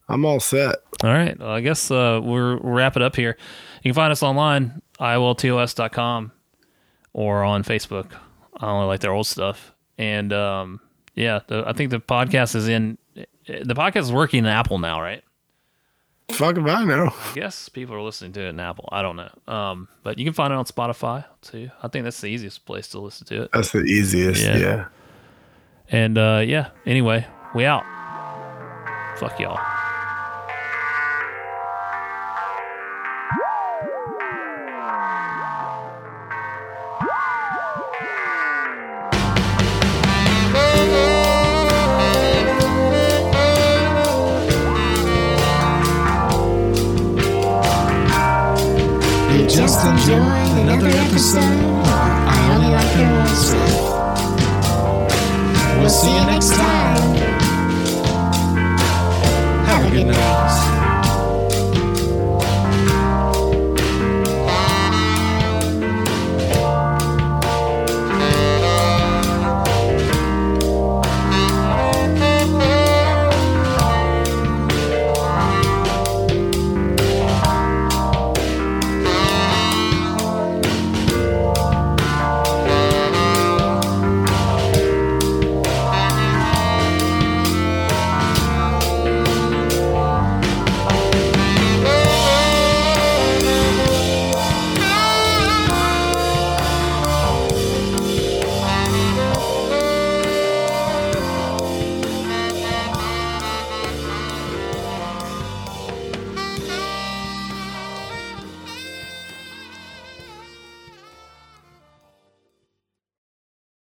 I'm all set. All right. Well, I guess we'll wrap it up here. You can find us online, iwilltos.com, or on Facebook. I only like their old stuff. And yeah, I think the podcast is working in Apple now, right? Fuck if I know. I guess people are listening to it in Apple. I don't know. But you can find it on Spotify too. I think that's the easiest place to listen to it. That's the easiest. Yeah. And yeah. Anyway, we out. Fuck y'all. Just enjoy another episode of I Only Like Your Old Stuff. We'll see you next time. Have a good night.